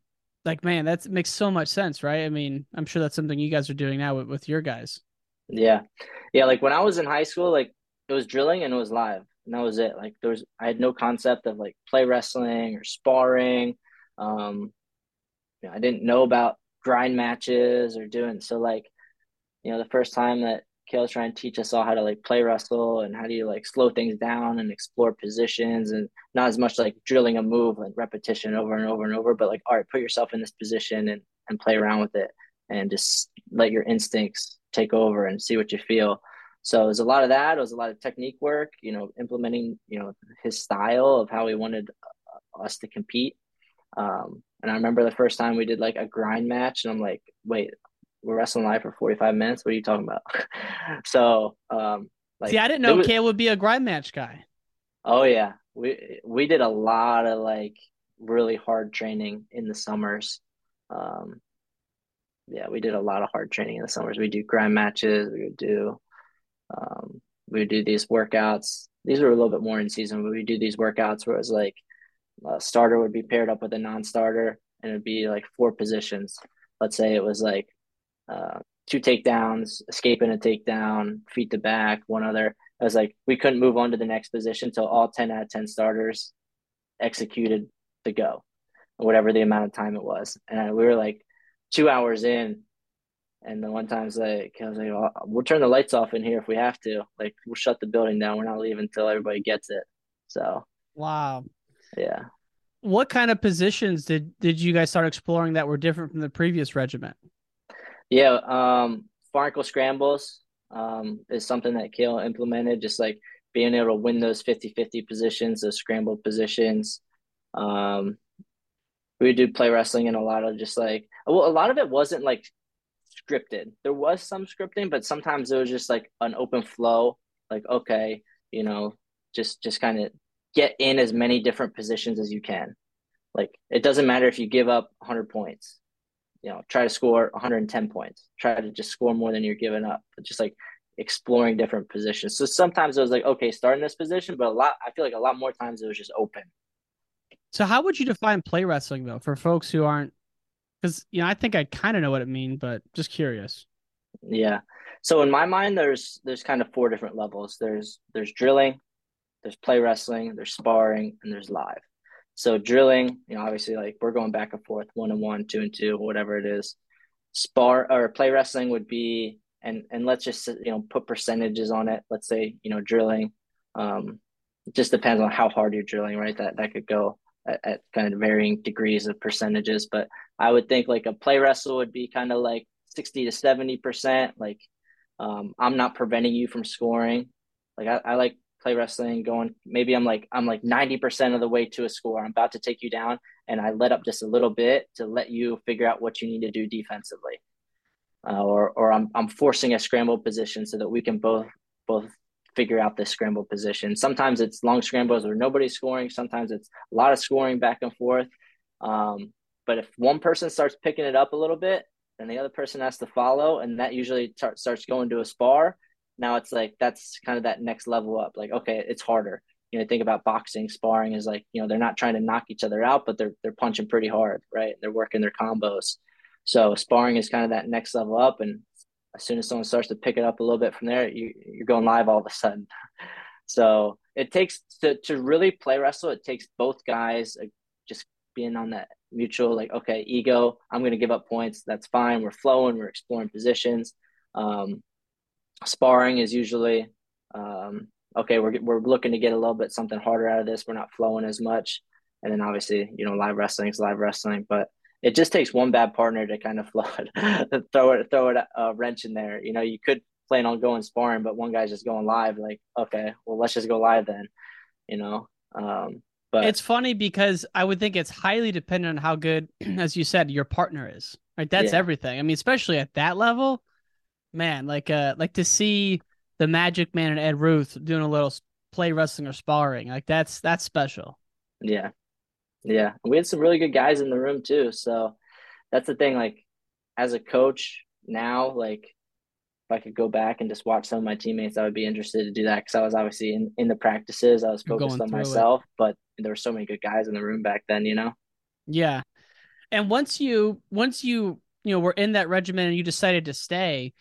like, man, that makes so much sense, right? I mean, I'm sure that's something you guys are doing now with, with your guys. Yeah. Yeah. Like when I was in high school, like it was drilling and it was live and that was it. Like there was, I had no concept of like play wrestling or sparring. Um, you know, I didn't know about grind matches or doing, so like you know, the first time that Cael's trying to teach us all how to like play wrestle and how do you like slow things down and explore positions and not as much like drilling a move and like repetition over and over and over, but like, all right, put yourself in this position and, and play around with it and just let your instincts take over and see what you feel. So it was a lot of that. It was a lot of technique work, you know, implementing, you know, his style of how he wanted us to compete. Um, and I remember the first time we did like a grind match and I'm like, wait, we're wrestling live for forty-five minutes. What are you talking about? so, um, like, see, I didn't know was... Cael would be a grind match guy. Oh yeah. We, we did a lot of like really hard training in the summers. Um, yeah, we did a lot of hard training in the summers. We do grind matches. We would do, um, we would do these workouts. These were a little bit more in season, but we do these workouts where it was like a starter would be paired up with a non-starter and it'd be like four positions. Let's say it was like, Uh, two takedowns, escaping a takedown, feet to back, one other. I was like, we couldn't move on to the next position until all ten out of ten starters executed the go, whatever the amount of time it was. And we were like two hours in. And the one time's like, I was like, well, we'll turn the lights off in here if we have to. Like, we'll shut the building down. We're not leaving until everybody gets it. So, wow. Yeah. What kind of positions did, did you guys start exploring that were different from the previous regiment? Yeah, um, far ankle scrambles um, is something that Cael implemented, just like being able to win those fifty-fifty positions, those scramble positions. Um, we do play wrestling in a lot of just like, well, a lot of it wasn't like scripted. There was some scripting, but sometimes it was just like an open flow, like, okay, you know, just, just kind of get in as many different positions as you can. Like, it doesn't matter if you give up one hundred points. You know, try to score one hundred ten points, try to just score more than you're giving up, but just like exploring different positions. So sometimes it was like, okay, start in this position, but a lot, I feel like a lot more times it was just open. So how would you define play wrestling though, for folks who aren't, because, you know, I think I kind of know what it means, but just curious. Yeah. So in my mind, there's, there's kind of four different levels. There's, there's drilling, there's play wrestling, there's sparring, and there's live. So drilling, you know, obviously like we're going back and forth, one and one, two and two, whatever it is. Spar or play wrestling would be, and and let's just, you know, put percentages on it. Let's say, you know, drilling, um, it just depends on how hard you're drilling, right? That that could go at, at kind of varying degrees of percentages. But I would think like a play wrestle would be kind of like sixty to seventy percent. Like, um, I'm not preventing you from scoring. Like I, I like play wrestling going, maybe I'm like, I'm like ninety percent of the way to a score. I'm about to take you down and I let up just a little bit to let you figure out what you need to do defensively. Uh, or, or I'm, I'm forcing a scramble position so that we can both, both figure out this scramble position. Sometimes it's long scrambles where nobody's scoring. Sometimes it's a lot of scoring back and forth. Um, but if one person starts picking it up a little bit, then the other person has to follow. And that usually t- starts going to a spar. Now it's like, that's kind of that next level up. Like, okay, it's harder. You know, think about boxing, sparring is like, you know, they're not trying to knock each other out, but they're, they're punching pretty hard, right? They're working their combos. So sparring is kind of that next level up. And as soon as someone starts to pick it up a little bit from there, you, you're going live all of a sudden. So it takes to, to really play wrestle. It takes both guys just being on that mutual, like, okay, ego, I'm going to give up points. That's fine. We're flowing. We're exploring positions. Um, Sparring is usually, um, okay, we're we're looking to get a little bit something harder out of this. We're not flowing as much. And then obviously, you know, live wrestling is live wrestling, but it just takes one bad partner to kind of flow it, throw it, throw it a wrench in there. You know, you could plan on going sparring, but one guy's just going live like, okay, well, let's just go live then, you know? Um, but it's funny because I would think it's highly dependent on how good, as you said, your partner is, right? That's yeah. everything. I mean, especially at that level. Man, like uh, like to see the Magic Man and Ed Ruth doing a little play wrestling or sparring, like that's that's special. Yeah, yeah. We had some really good guys in the room too, so that's the thing. Like as a coach now, like if I could go back and just watch some of my teammates, I would be interested to do that because I was obviously in, in the practices, I was focused on myself, it. But there were so many good guys in the room back then, you know. Yeah, and once you once you you know were in that regiment and you decided to stay.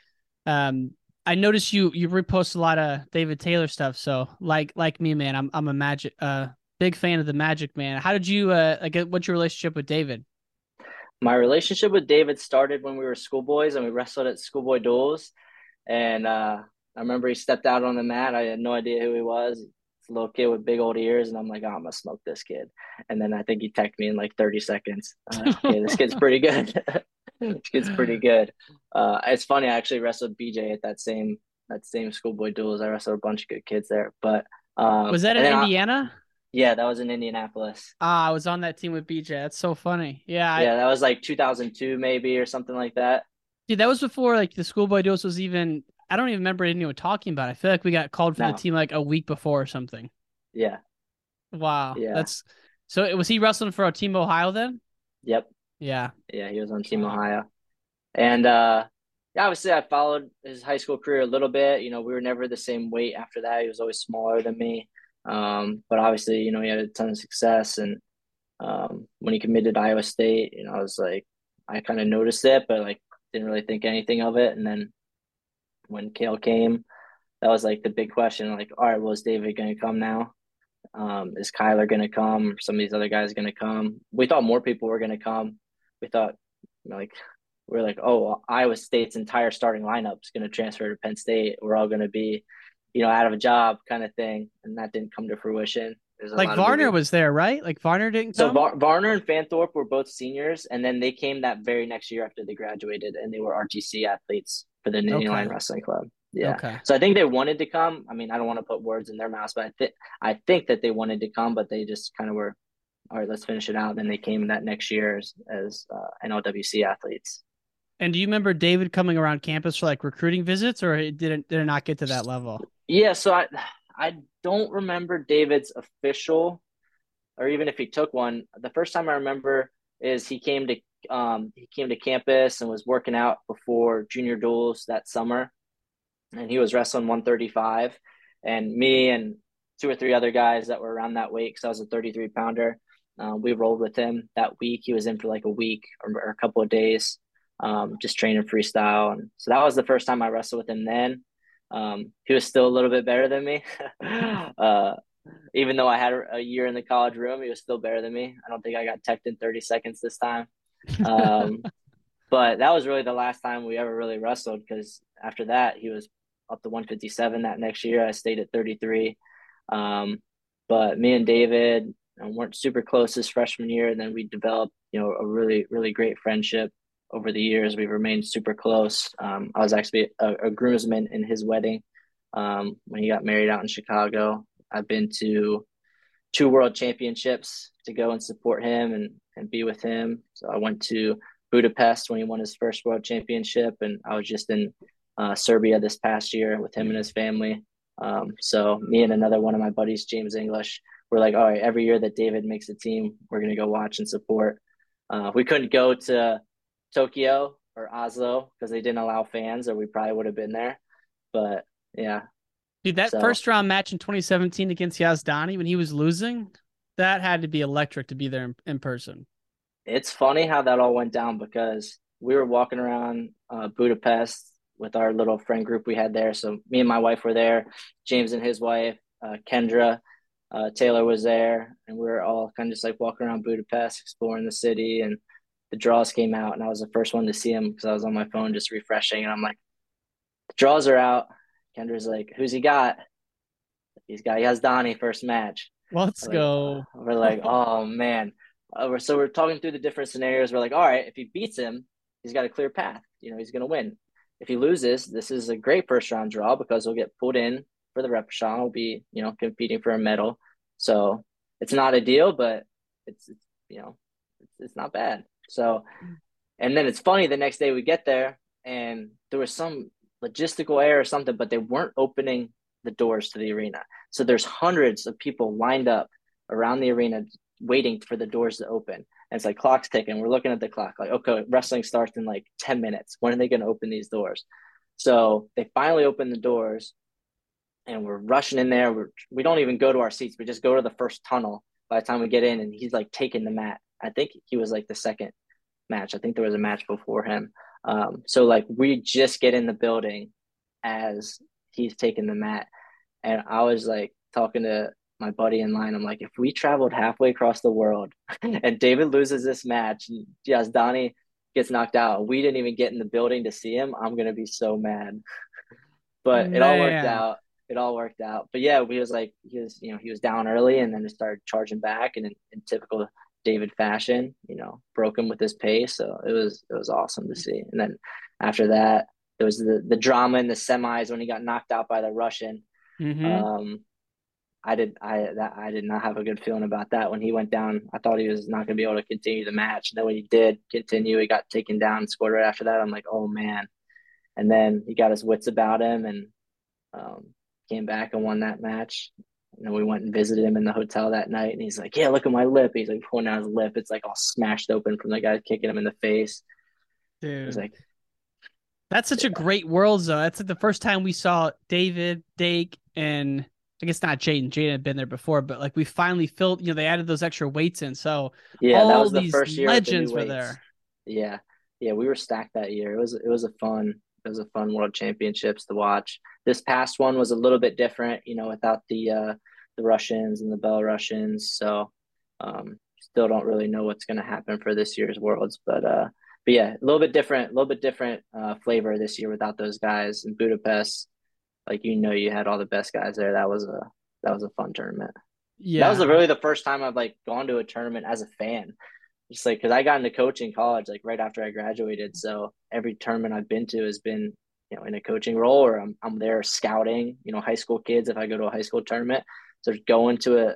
Um, I noticed you, you repost a lot of David Taylor stuff. So like, like me, man, I'm, I'm a magic, uh, big fan of the Magic Man. How did you, uh, like, what's your relationship with David? My relationship with David started when we were schoolboys and we wrestled at schoolboy duels. And uh, I remember he stepped out on the mat. I had no idea who he was. It's a little kid with big old ears. And I'm like, oh, I'm going to smoke this kid. And then I think he teched me in like thirty seconds. Uh, okay, this kid's pretty good. This kid's pretty good. Uh, it's funny. I actually wrestled B J at that same that same schoolboy duels. I wrestled a bunch of good kids there. But um, was that in Indiana? I, yeah, that was in Indianapolis. Ah, I was on that team with B J. That's so funny. Yeah. Yeah, I, that was like two thousand two maybe or something like that. Dude, that was before like the schoolboy duels was even. I don't even remember anyone talking about it. I feel like we got called for no. the team like a week before or something. Yeah. Wow. Yeah. That's so. Was he wrestling for our Team Ohio then? Yep. Yeah. Yeah. He was on Team Ohio, and uh, obviously I followed his high school career a little bit. You know, we were never the same weight after that. He was always smaller than me, um, but obviously, you know, he had a ton of success. And um, when he committed to Iowa State, you know, I was like, I kind of noticed it, but like didn't really think anything of it. And then when Cael came, that was like the big question. Like, all right, well, is David going to come now? Um, is Kyler going to come? Some of these other guys going to come? We thought more people were going to come. We thought, you know, like, we we're like, oh, well, Iowa State's entire starting lineup is going to transfer to Penn State. We're all going to be, you know, out of a job kind of thing. And that didn't come to fruition. Like Varner was there, right? Like Varner didn't come? So Var- Varner and Fanthorpe were both seniors, and then they came that very next year after they graduated, and they were R T C athletes for the Ninja okay. Line Wrestling Club. Yeah. Okay. So I think they wanted to come. I mean, I don't want to put words in their mouths, but I, th- I think that they wanted to come, but they just kind of were, all right, let's finish it out. And then they came that next year as, as uh, N L W C athletes. And do you remember David coming around campus for like recruiting visits, or did it, did it not get to that level? Yeah, so I – I don't remember David's official, or even if he took one. The first time I remember is he came to um, he came to campus and was working out before junior duels that summer, and he was wrestling one thirty-five, and me and two or three other guys that were around that weight, because I was a thirty-three pounder. Uh, we rolled with him that week. He was in for like a week or, or a couple of days, um, just training freestyle, and so that was the first time I wrestled with him then. Um, he was still a little bit better than me. uh, even though I had a year in the college room, he was still better than me. I don't think I got teched in thirty seconds this time. Um, but that was really the last time we ever really wrestled, because after that, he was up to one fifty-seven that next year. I stayed at thirty-three. Um, but me and David weren't super close this freshman year. And then we developed, you know, a really, really great friendship. Over the years, we've remained super close. Um, I was actually a, a groomsman in his wedding um, when he got married out in Chicago. I've been to two world championships to go and support him and, and be with him. So I went to Budapest when he won his first world championship, and I was just in uh, Serbia this past year with him and his family. Um, so me and another one of my buddies, James English, were like, all right, every year that David makes a team, we're going to go watch and support. Uh, we couldn't go to Tokyo or Oslo because they didn't allow fans, or we probably would have been there. But yeah, dude, that so. first round match in twenty seventeen against Yazdani when he was losing, that had to be electric to be there in, in person. It's funny how that all went down, because we were walking around uh, Budapest with our little friend group we had there. So me and my wife were there, James and his wife, uh, Kendra uh, Taylor was there, and we were all kind of just like walking around Budapest, exploring the city, and the draws came out, and I was the first one to see him because I was on my phone just refreshing, and I'm like, the draws are out. Kendra's like, who's he got? He's got Yazdani first match. Let's we're go. Like, we're like, oh, man. Uh, we're, so we're talking through the different scenarios. We're like, all right, if he beats him, he's got a clear path. You know, he's going to win. If he loses, this is a great first-round draw because he'll get pulled in for the Repshaw. He'll be, you know, competing for a medal. So it's not ideal, but it's, it's you know, it's, it's not bad. So, and then it's funny, the next day we get there and there was some logistical error or something, but they weren't opening the doors to the arena. So there's hundreds of people lined up around the arena waiting for the doors to open. And it's like, clock's ticking. We're looking at the clock. Like, okay, wrestling starts in like ten minutes. When are they going to open these doors? So they finally open the doors and we're rushing in there. We're, we don't even go to our seats. We just go to the first tunnel by the time we get in, and he's like taking the mat. I think he was like the second match. I think there was a match before him. Um, so like we just get in the building as he's taking the mat. And I was like talking to my buddy in line. I'm like, if we traveled halfway across the world and David loses this match, and Yazdani gets knocked out, we didn't even get in the building to see him, I'm going to be so mad. but Man. It all worked out. It all worked out. But yeah, we was like, he was, you know, he was down early and then just started charging back, and in, in typical David fashion, you know, broke him with his pace. So it was, it was awesome to see. And then after that, there was the, the drama in the semis when he got knocked out by the Russian. Mm-hmm. Um, I did, I, that, I did not have a good feeling about that. When he went down, I thought he was not going to be able to continue the match. And then when he did continue, he got taken down and scored right after that. I'm like, oh man. And then he got his wits about him and, um, came back and won that match. And then we went and visited him in the hotel that night. And he's like, yeah, look at my lip. He's like pulling out his lip. It's like all smashed open from the guy kicking him in the face. Dude. He's like, that's such yeah. a great world zone. That's like the first time we saw David, Dake, and I guess not Jaden. Jaden had been there before, but like we finally filled, you know, they added those extra weights in. So yeah, all that was the first year legends the were there. Yeah. Yeah. We were stacked that year. It was, it was a fun, it was a fun World Championships to watch. This past one was a little bit different, you know, without the uh, the Russians and the Belarusians. So um, still don't really know what's going to happen for this year's Worlds. But uh, but yeah, a little bit different, a little bit different uh, flavor this year without those guys. In Budapest, like, you know, you had all the best guys there. That was a that was a fun tournament. Yeah, that was really the first time I've like gone to a tournament as a fan. Just like, because I got into coaching college, like right after I graduated. So every tournament I've been to has been, you know, in a coaching role, or I'm I'm there scouting, you know, high school kids if I go to a high school tournament. So going to a,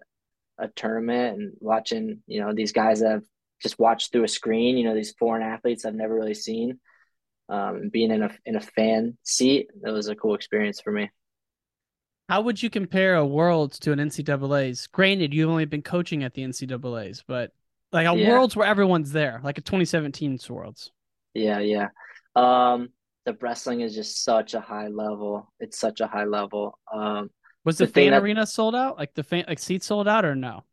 a tournament and watching, you know, these guys that I've just watched through a screen, you know, these foreign athletes I've never really seen, um, being in a, in a fan seat, that was a cool experience for me. How would you compare a Worlds to an N C double A's? Granted, you've only been coaching at the N C double A's, but like a yeah. Worlds where everyone's there, like a twenty seventeen Worlds. Yeah, yeah. Um, the wrestling is just such a high level. It's such a high level. Um, was the, the fan that, arena sold out? Like the fan, like seats sold out, or no?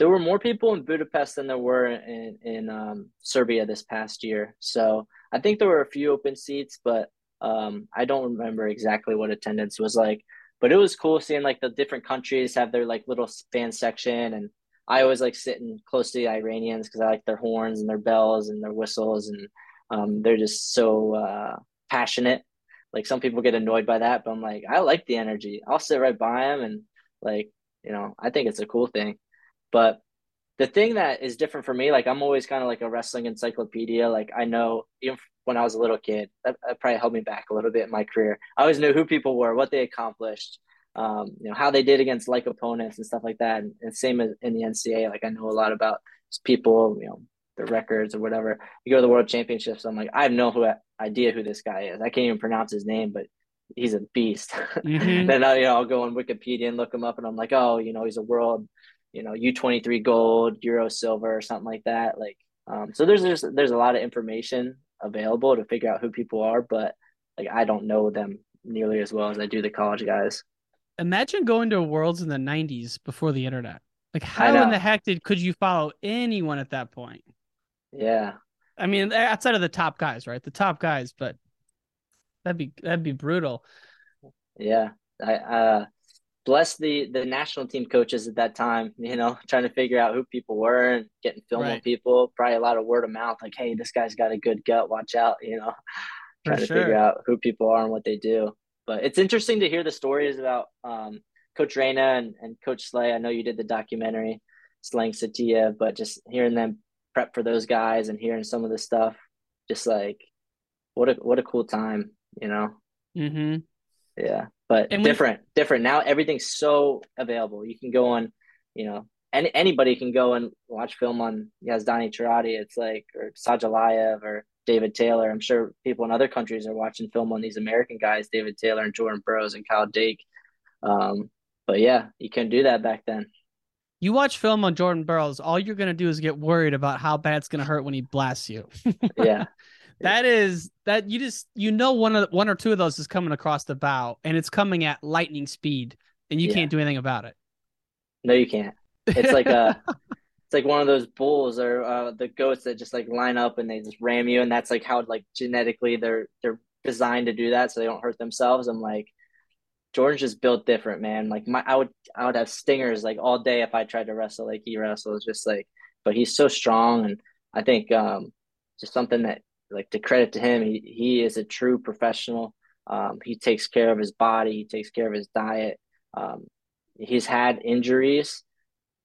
There were more people in Budapest than there were in in um, Serbia this past year. So I think there were a few open seats, but um, I don't remember exactly what attendance was like. But it was cool seeing like the different countries have their like little fan section, and I always like sitting close to the Iranians because I like their horns and their bells and their whistles, and um, they're just so uh, passionate. Like, some people get annoyed by that, but I'm like, I like the energy. I'll sit right by them, and like, you know, I think it's a cool thing. But the thing that is different for me, like, I'm always kind of like a wrestling encyclopedia. Like, I know even when I was a little kid, that, that probably held me back a little bit in my career. I always knew who people were, what they accomplished. Um, you know, how they did against like opponents and stuff like that. And, and same as in the N C double A, like I know a lot about people, you know, their records or whatever. You go to the World Championships, I'm like, I have no who, idea who this guy is. I can't even pronounce his name, but he's a beast. Mm-hmm. Then I, you know, I'll go on Wikipedia and look him up, and I'm like, oh, you know, he's a world, you know, U twenty-three gold, Euro silver, or something like that. Like, um, so there's just, there's a lot of information available to figure out who people are, but like, I don't know them nearly as well as I do the college guys. Imagine going to Worlds in the nineties before the internet. Like, how in the heck did could you follow anyone at that point? Yeah, I mean, outside of the top guys, right? The top guys, but that'd be that'd be brutal. Yeah, I uh, bless the the national team coaches at that time. You know, trying to figure out who people were and getting film right. on people. Probably a lot of word of mouth. Like, hey, this guy's got a good gut. Watch out. You know, trying For to sure. figure out who people are and what they do. But it's interesting to hear the stories about um, Coach Reina and, and Coach Slay. I know you did the documentary, Slaying Satya, but just hearing them prep for those guys and hearing some of the stuff, just like, what a what a cool time, you know? Mm-hmm. Yeah, but and different, we- different. Now everything's so available. You can go on, you know, any, anybody can go and watch film on Yazdani Chirati. It's like, or Sajalayev or David Taylor. I'm sure people in other countries are watching film on these American guys, David Taylor and Jordan Burroughs and Kyle Dake. Um, but yeah, you couldn't do that back then. You watch film on Jordan Burroughs, all you're going to do is get worried about how bad it's going to hurt when he blasts you. Yeah. That is that you just, you know, one of the, one or two of those is coming across the bow, and it's coming at lightning speed, and you yeah. can't do anything about it. No, you can't. It's like a, it's like one of those bulls or uh, the goats that just like line up and they just ram you. And that's like how like genetically they're, they're designed to do that so they don't hurt themselves. I'm like, Jordan's just built different, man. Like my, I would, I would have stingers like all day if I tried to wrestle like he wrestles, just like, but he's so strong. And I think um, just something that like to credit to him, he, he is a true professional Um, he takes care of his body. He takes care of his diet. Um, he's had injuries.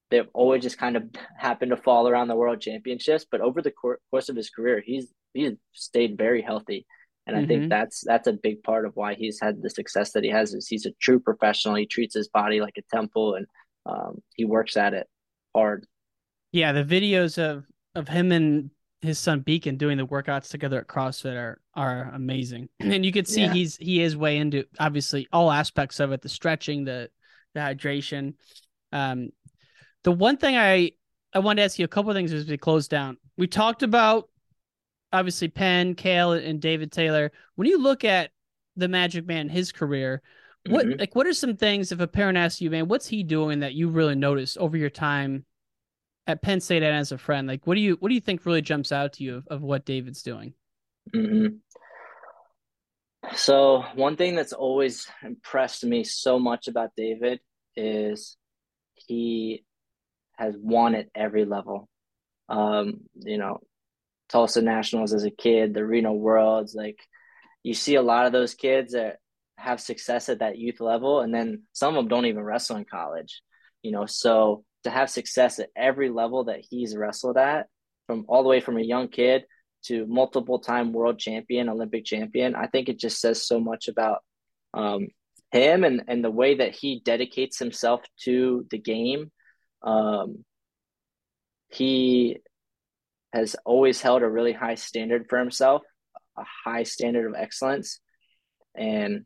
They've always just kind of happened to fall around the world championships, but over the cor- course of his career, he's he's stayed very healthy, and mm-hmm. I think that's that's a big part of why he's had the success that he has. Is he's a true professional. He treats his body like a temple, and um, he works at it hard. Yeah, the videos of of him and his son Beacon doing the workouts together at CrossFit are are amazing, and you can see yeah. he's he is way into obviously all aspects of it: the stretching, the the hydration. Um, The one thing I, I wanted to ask you a couple of things as we close down. We talked about, obviously, Penn, Cael, and David Taylor. When you look at the Magic Man, his career, what mm-hmm. like what are some things, if a parent asks you, man, what's he doing that you really noticed over your time at Penn State and as a friend? Like, what do you what do you think really jumps out to you of, of what David's doing? Mm-hmm. So one thing that's always impressed me so much about David is he has won at every level. Um, you know, Tulsa Nationals as a kid, the Reno Worlds, like you see a lot of those kids that have success at that youth level. And then some of them don't even wrestle in college, you know, so to have success at every level that he's wrestled at, from all the way from a young kid to multiple time world champion, Olympic champion, I think it just says so much about um, him and, and the way that he dedicates himself to the game. Um, he has always held a really high standard for himself, a high standard of excellence. And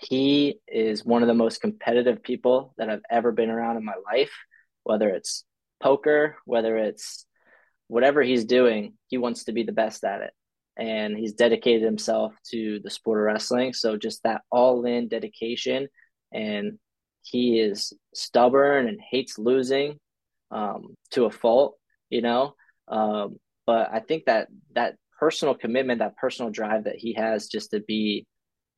he is one of the most competitive people that I've ever been around in my life, whether it's poker, whether it's whatever he's doing, he wants to be the best at it. And he's dedicated himself to the sport of wrestling. So just that all in dedication, and he is stubborn and hates losing um, to a fault, you know. Um, but I think that that personal commitment, that personal drive that he has just to be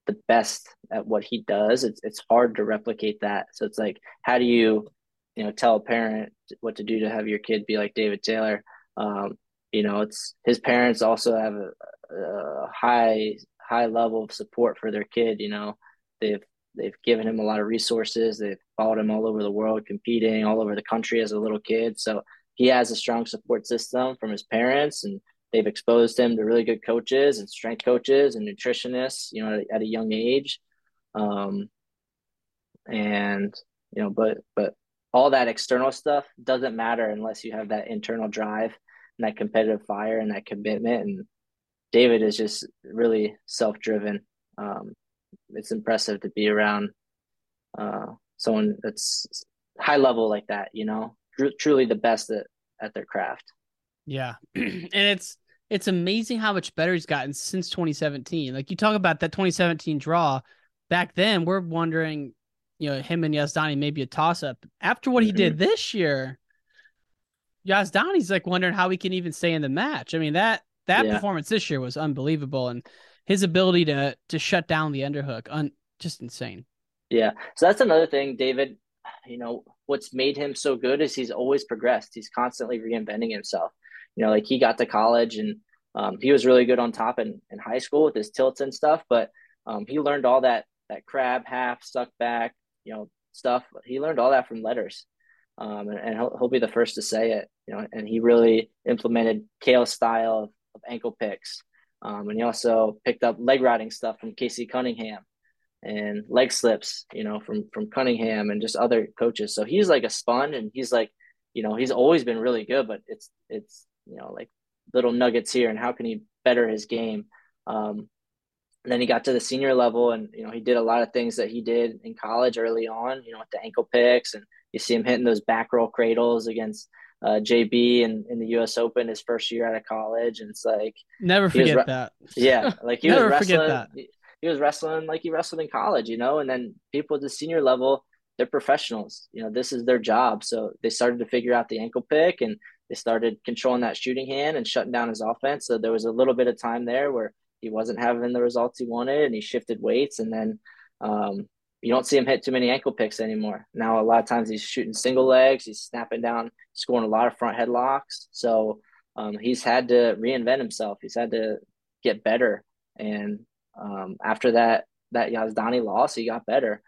the best at what he does, it's it's hard to replicate that. So it's like, how do you, you know, tell a parent what to do to have your kid be like David Taylor? Um, you know, it's his parents also have a, a high, high level of support for their kid. You know, they've, They've given him a lot of resources. They've followed him all over the world, competing all over the country as a little kid. So he has a strong support system from his parents, and they've exposed him to really good coaches and strength coaches and nutritionists, you know, at, at a young age. Um, and, you know, but, but all that external stuff doesn't matter unless you have that internal drive and that competitive fire and that commitment. And David is just really self-driven. Um, It's impressive to be around uh, someone that's high level like that, you know, tr- truly the best at, at their craft. Yeah. And it's, it's amazing how much better he's gotten since twenty seventeen. Like you talk about that twenty seventeen draw back then, we're wondering, you know, him and Yazdani maybe a toss up after what mm-hmm. he did this year. Yazdani's like wondering how he can even stay in the match. I mean, that, that yeah. performance this year was unbelievable. And his ability to to shut down the underhook, un, just insane. Yeah, so that's another thing, David. You know, what's made him so good is he's always progressed. He's constantly reinventing himself. You know, like he got to college and um, he was really good on top in, in high school with his tilts and stuff, but um, he learned all that, that crab, half, suck back, you know, stuff. He learned all that from Letters, um, and, and he'll, he'll be the first to say it, you know, and he really implemented Cael's style of ankle picks. Um, and he also picked up leg riding stuff from Casey Cunningham and leg slips, you know, from, from Cunningham and just other coaches. So he's like a sponge, and he's like, you know, he's always been really good, but it's, it's, you know, like little nuggets here and how can he better his game? Um, and then he got to the senior level and, you know, he did a lot of things that he did in college early on, you know, with the ankle picks, and you see him hitting those back roll cradles against Uh, J B in, in the U S Open his first year out of college, and it's like never forget re- that yeah like he never was wrestling forget that. He, he was wrestling like he wrestled in college, you know, and then people at the senior level, they're professionals, you know, this is their job, so they started to figure out the ankle pick and they started controlling that shooting hand and shutting down his offense. So there was a little bit of time there where he wasn't having the results he wanted and he shifted weights, and then um you don't see him hit too many ankle picks anymore. Now, a lot of times he's shooting single legs. He's snapping down, scoring a lot of front headlocks. So um, he's had to reinvent himself. He's had to get better. And Um, after that that Yazdani loss, he got better.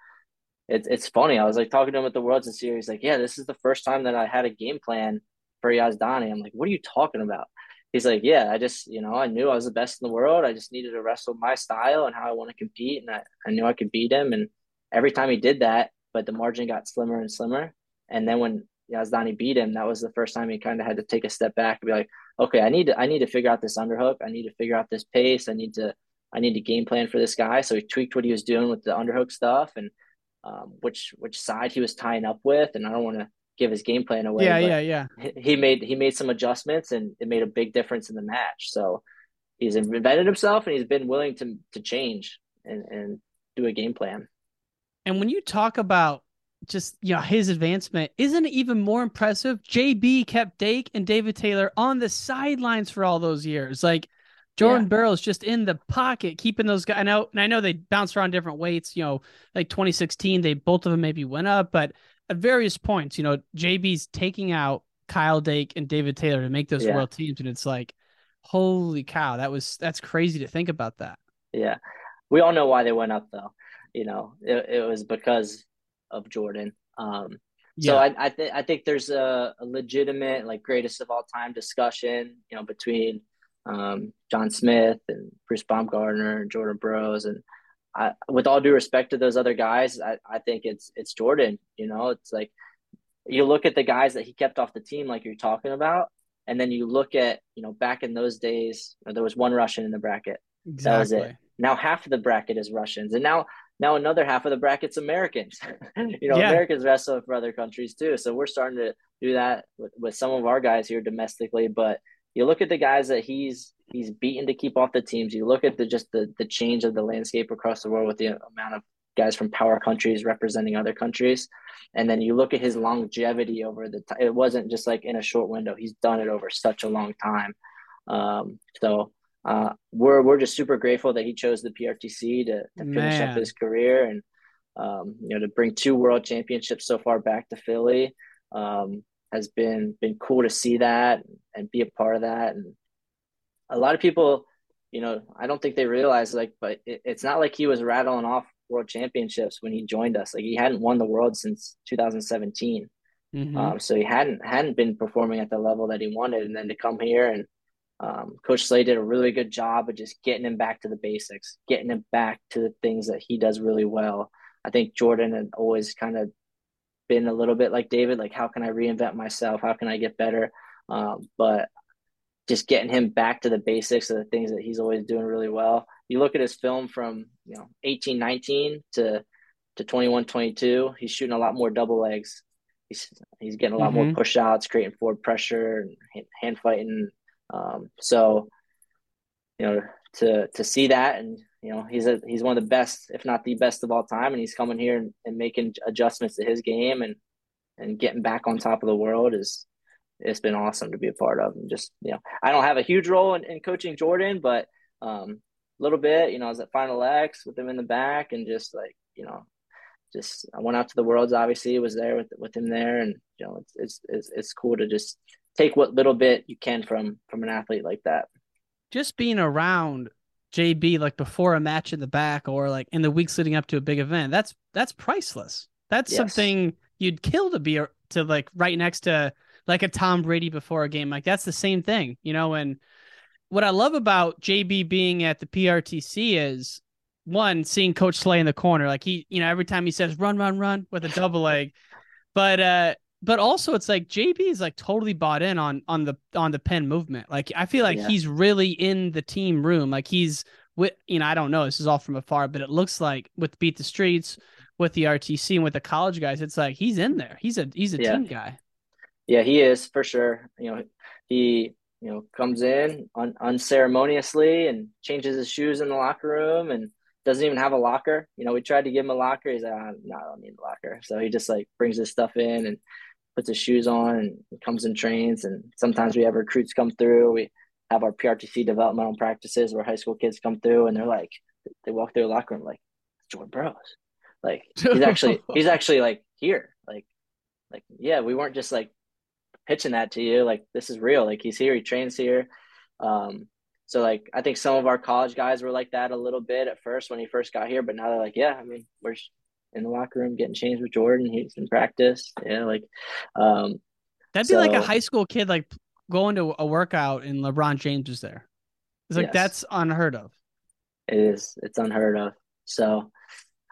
It's it's funny. I was like talking to him at the Worlds and Series, like, yeah, this is the first time that I had a game plan for Yazdani. I'm like, what are you talking about? He's like, yeah, I just, you know, I knew I was the best in the world. I just needed to wrestle my style and how I want to compete. And I, I knew I could beat him. And every time he did that, but the margin got slimmer and slimmer. And then when Yazdani beat him, that was the first time he kind of had to take a step back and be like, okay, I need to, I need to figure out this underhook. I need to figure out this pace. I need to, I need to game plan for this guy. So he tweaked what he was doing with the underhook stuff and um, which, which side he was tying up with. And I don't want to give his game plan away. Yeah, yeah, yeah. He made, he made some adjustments and it made a big difference in the match. So he's invented himself and he's been willing to, to change and, and do a game plan. And when you talk about just, you know, his advancement, isn't it even more impressive? J B kept Dake and David Taylor on the sidelines for all those years. Like Jordan yeah. Burroughs just in the pocket, keeping those guys. I know, and I know they bounced around different weights, you know, like twenty sixteen, they both of them maybe went up, but at various points, you know, J B's taking out Kyle Dake and David Taylor to make those yeah. world teams. And it's like, holy cow, that was, that's crazy to think about that. Yeah. We all know why they went up though. You know, it, it was because of Jordan. Um, yeah. So I I, th- I think there's a, a legitimate, like, greatest of all time discussion, you know, between um, John Smith and Bruce Baumgartner and Jordan Burroughs. And I, with all due respect to those other guys, I, I think it's it's Jordan. You know, it's like you look at the guys that he kept off the team like you're talking about, and then you look at, you know, back in those days, there was one Russian in the bracket. Exactly. That was it. Now half of the bracket is Russians. And now – Now another half of the bracket's Americans. you know, yeah. Americans wrestle for other countries too. So we're starting to do that with, with some of our guys here domestically. But you look at the guys that he's he's beaten to keep off the teams. You look at the just the the change of the landscape across the world with the amount of guys from power countries representing other countries, and then you look at his longevity over the time. It wasn't just like in a short window. He's done it over such a long time. Um, so. Uh, we're we're just super grateful that he chose the P R T C to, to finish Man. up his career and um, you know, to bring two world championships so far back to Philly um, has been been cool to see that and be a part of that. And a lot of people, you know, I don't think they realize, like, but it, it's not like he was rattling off world championships when he joined us. Like, he hadn't won the world since two thousand seventeen, mm-hmm. um, so he hadn't hadn't been performing at the level that he wanted, and then to come here and. Um, Coach Slay did a really good job of just getting him back to the basics, getting him back to the things that he does really well. I think Jordan had always kind of been a little bit like David, like, how can I reinvent myself? How can I get better? Um, but just getting him back to the basics of the things that he's always doing really well. You look at his film from, you know, eighteen nineteen to, to twenty-one twenty-two, he's shooting a lot more double legs. He's, he's getting a lot mm-hmm. more push outs, creating forward pressure, and hand fighting. Um, so, you know, to, to see that, and, you know, he's a, he's one of the best, if not the best of all time. And he's coming here and, and making adjustments to his game and, and getting back on top of the world is, it's been awesome to be a part of. And just, you know, I don't have a huge role in, in coaching Jordan, but, um, a little bit, you know, I was at Final X with him in the back and just like, you know, just, I went out to the Worlds, obviously was there with, with him there. And, you know, it's, it's, it's, it's cool to just take what little bit you can from, from an athlete like that. Just being around J B, like before a match in the back or like in the weeks leading up to a big event, that's, that's priceless. That's yes. something you'd kill to be to like right next to like a Tom Brady before a game. Like that's the same thing, you know? And what I love about J B being at the P R T C is one, seeing Coach Slay in the corner. Like he, you know, every time he says run, run, run with a double leg, but, uh, But also it's like J B is like totally bought in on, on the, on the Penn movement. Like I feel like yeah. he's really in the team room. Like he's with, you know, I don't know, this is all from afar, but it looks like with Beat the Streets, with the R T C and with the college guys, it's like, he's in there. He's a, he's a yeah. team guy. Yeah, he is for sure. You know, he, you know, comes in un- unceremoniously and changes his shoes in the locker room and doesn't even have a locker. You know, we tried to give him a locker. He's like, oh, no, I don't need a locker. So he just like brings his stuff in and puts his shoes on and comes and trains. And sometimes we have recruits come through. We have our P R T C developmental practices where high school kids come through and they're like, they walk through the locker room like, Jordan Burroughs. Like he's actually, he's actually like here. Like, like, yeah, we weren't just like pitching that to you. Like this is real. Like he's here, he trains here. Um, So, like, I think some of our college guys were like that a little bit at first when he first got here, but now they're like, yeah, I mean, we're in the locker room getting changed with Jordan. He's in practice. Yeah, like um, that'd so, be like a high school kid, like going to a workout and LeBron James is there. It's like, yes. That's unheard of. It is. It's unheard of. So,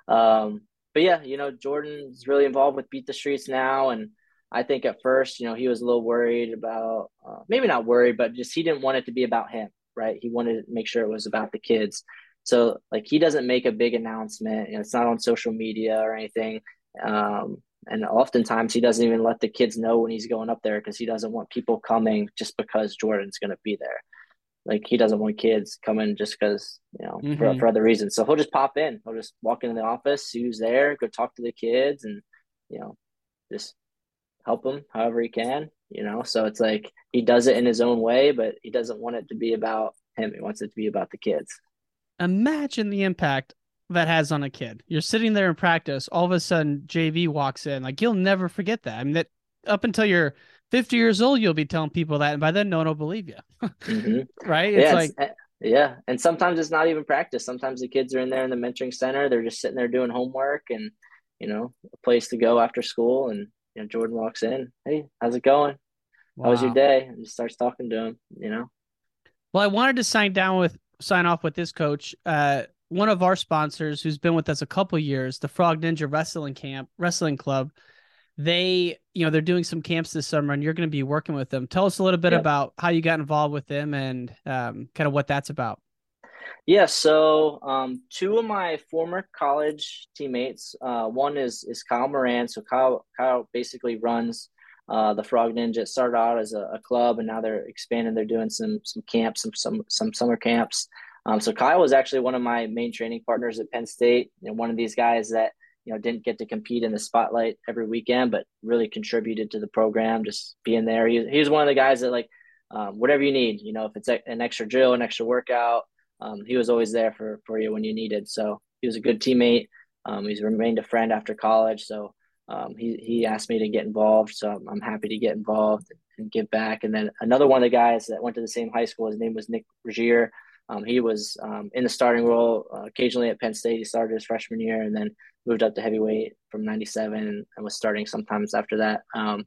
um, but yeah, you know, Jordan's really involved with Beat the Streets now. And I think at first, you know, he was a little worried about, uh, maybe not worried, but just he didn't want it to be about him. Right. He wanted to make sure it was about the kids. So like, he doesn't make a big announcement, you know, it's not on social media or anything. Um, and oftentimes he doesn't even let the kids know when he's going up there because he doesn't want people coming just because Jordan's going to be there. Like, he doesn't want kids coming just because, you know, mm-hmm. for, for other reasons. So he'll just pop in. He'll just walk into the office, see who's there, go talk to the kids and, you know, just help them however he can. You know, so it's like he does it in his own way, but he doesn't want it to be about him. He wants it to be about the kids. Imagine the impact that has on a kid. You're sitting there in practice. All of a sudden, J V walks in. Like, you'll never forget that. I mean, that up until you're fifty years old, you'll be telling people that. And by then, no one will believe you. Mm-hmm. Right? It's yeah, like, it's, yeah. And sometimes it's not even practice. Sometimes the kids are in there in the mentoring center. They're just sitting there doing homework and, you know, a place to go after school. And you know, Jordan walks in. Hey, how's it going? Wow. How was your day? And just starts talking to him, you know? Well, I wanted to sign down with, sign off with this coach. Uh, one of our sponsors who's been with us a couple of years, the Frog Ninja Wrestling Camp, Wrestling Club, they, you know, they're doing some camps this summer and you're going to be working with them. Tell us a little bit yep. about how you got involved with them and um, kind of what that's about. Yeah, so um, two of my former college teammates, uh, one is is Kyle Moran. So Kyle, Kyle basically runs uh, the Frog Ninja. It started out as a, a club, and now they're expanding. They're doing some some camps, some some some summer camps. Um, so Kyle was actually one of my main training partners at Penn State, and one of these guys that you know didn't get to compete in the spotlight every weekend, but really contributed to the program, just being there. He, he was one of the guys that like um, whatever you need, you know, if it's a, an extra drill, an extra workout. Um, he was always there for, for you when you needed. So he was a good teammate. Um, he's remained a friend after college. So um, he, he asked me to get involved. So I'm, I'm happy to get involved and give back. And then another one of the guys that went to the same high school, his name was Nick Regier. Um, he was um, in the starting role uh, occasionally at Penn State. He started his freshman year and then moved up to heavyweight from ninety-seven and was starting sometimes after that. Um,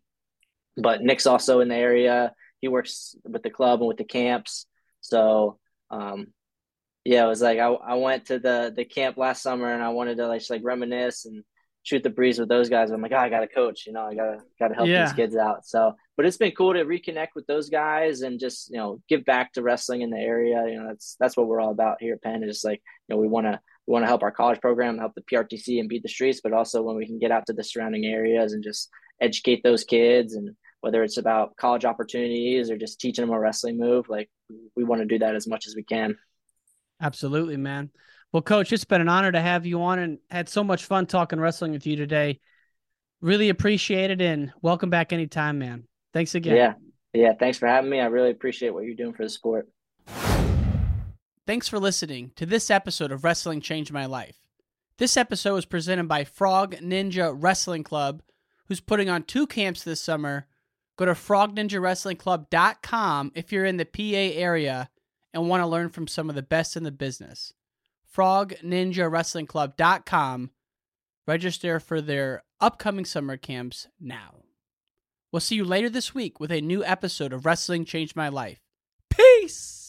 but Nick's also in the area. He works with the club and with the camps. So, um, yeah, it was like I, I went to the the camp last summer and I wanted to like just like reminisce and shoot the breeze with those guys. I'm like, oh, I got a coach, you know, I gotta gotta help yeah. these kids out. So, but it's been cool to reconnect with those guys and just you know give back to wrestling in the area. You know, that's that's what we're all about here at Penn. It's just like you know we want to we want to help our college program, help the P R T C and Beat the Streets, but also when we can get out to the surrounding areas and just educate those kids and whether it's about college opportunities or just teaching them a wrestling move, like we want to do that as much as we can. Absolutely, man. Well, Coach, it's been an honor to have you on and had so much fun talking wrestling with you today. Really appreciate it and welcome back anytime, man. Thanks again. Yeah. Yeah. Thanks for having me. I really appreciate what you're doing for the sport. Thanks for listening to this episode of Wrestling Changed My Life. This episode was presented by Frog Ninja Wrestling Club, who's putting on two camps this summer. Go to Frog Ninja Wrestling Club dot com if you're in the P A area and want to learn from some of the best in the business. Frog Ninja Wrestling Club dot com. Register for their upcoming summer camps now. We'll see you later this week with a new episode of Wrestling Changed My Life. Peace!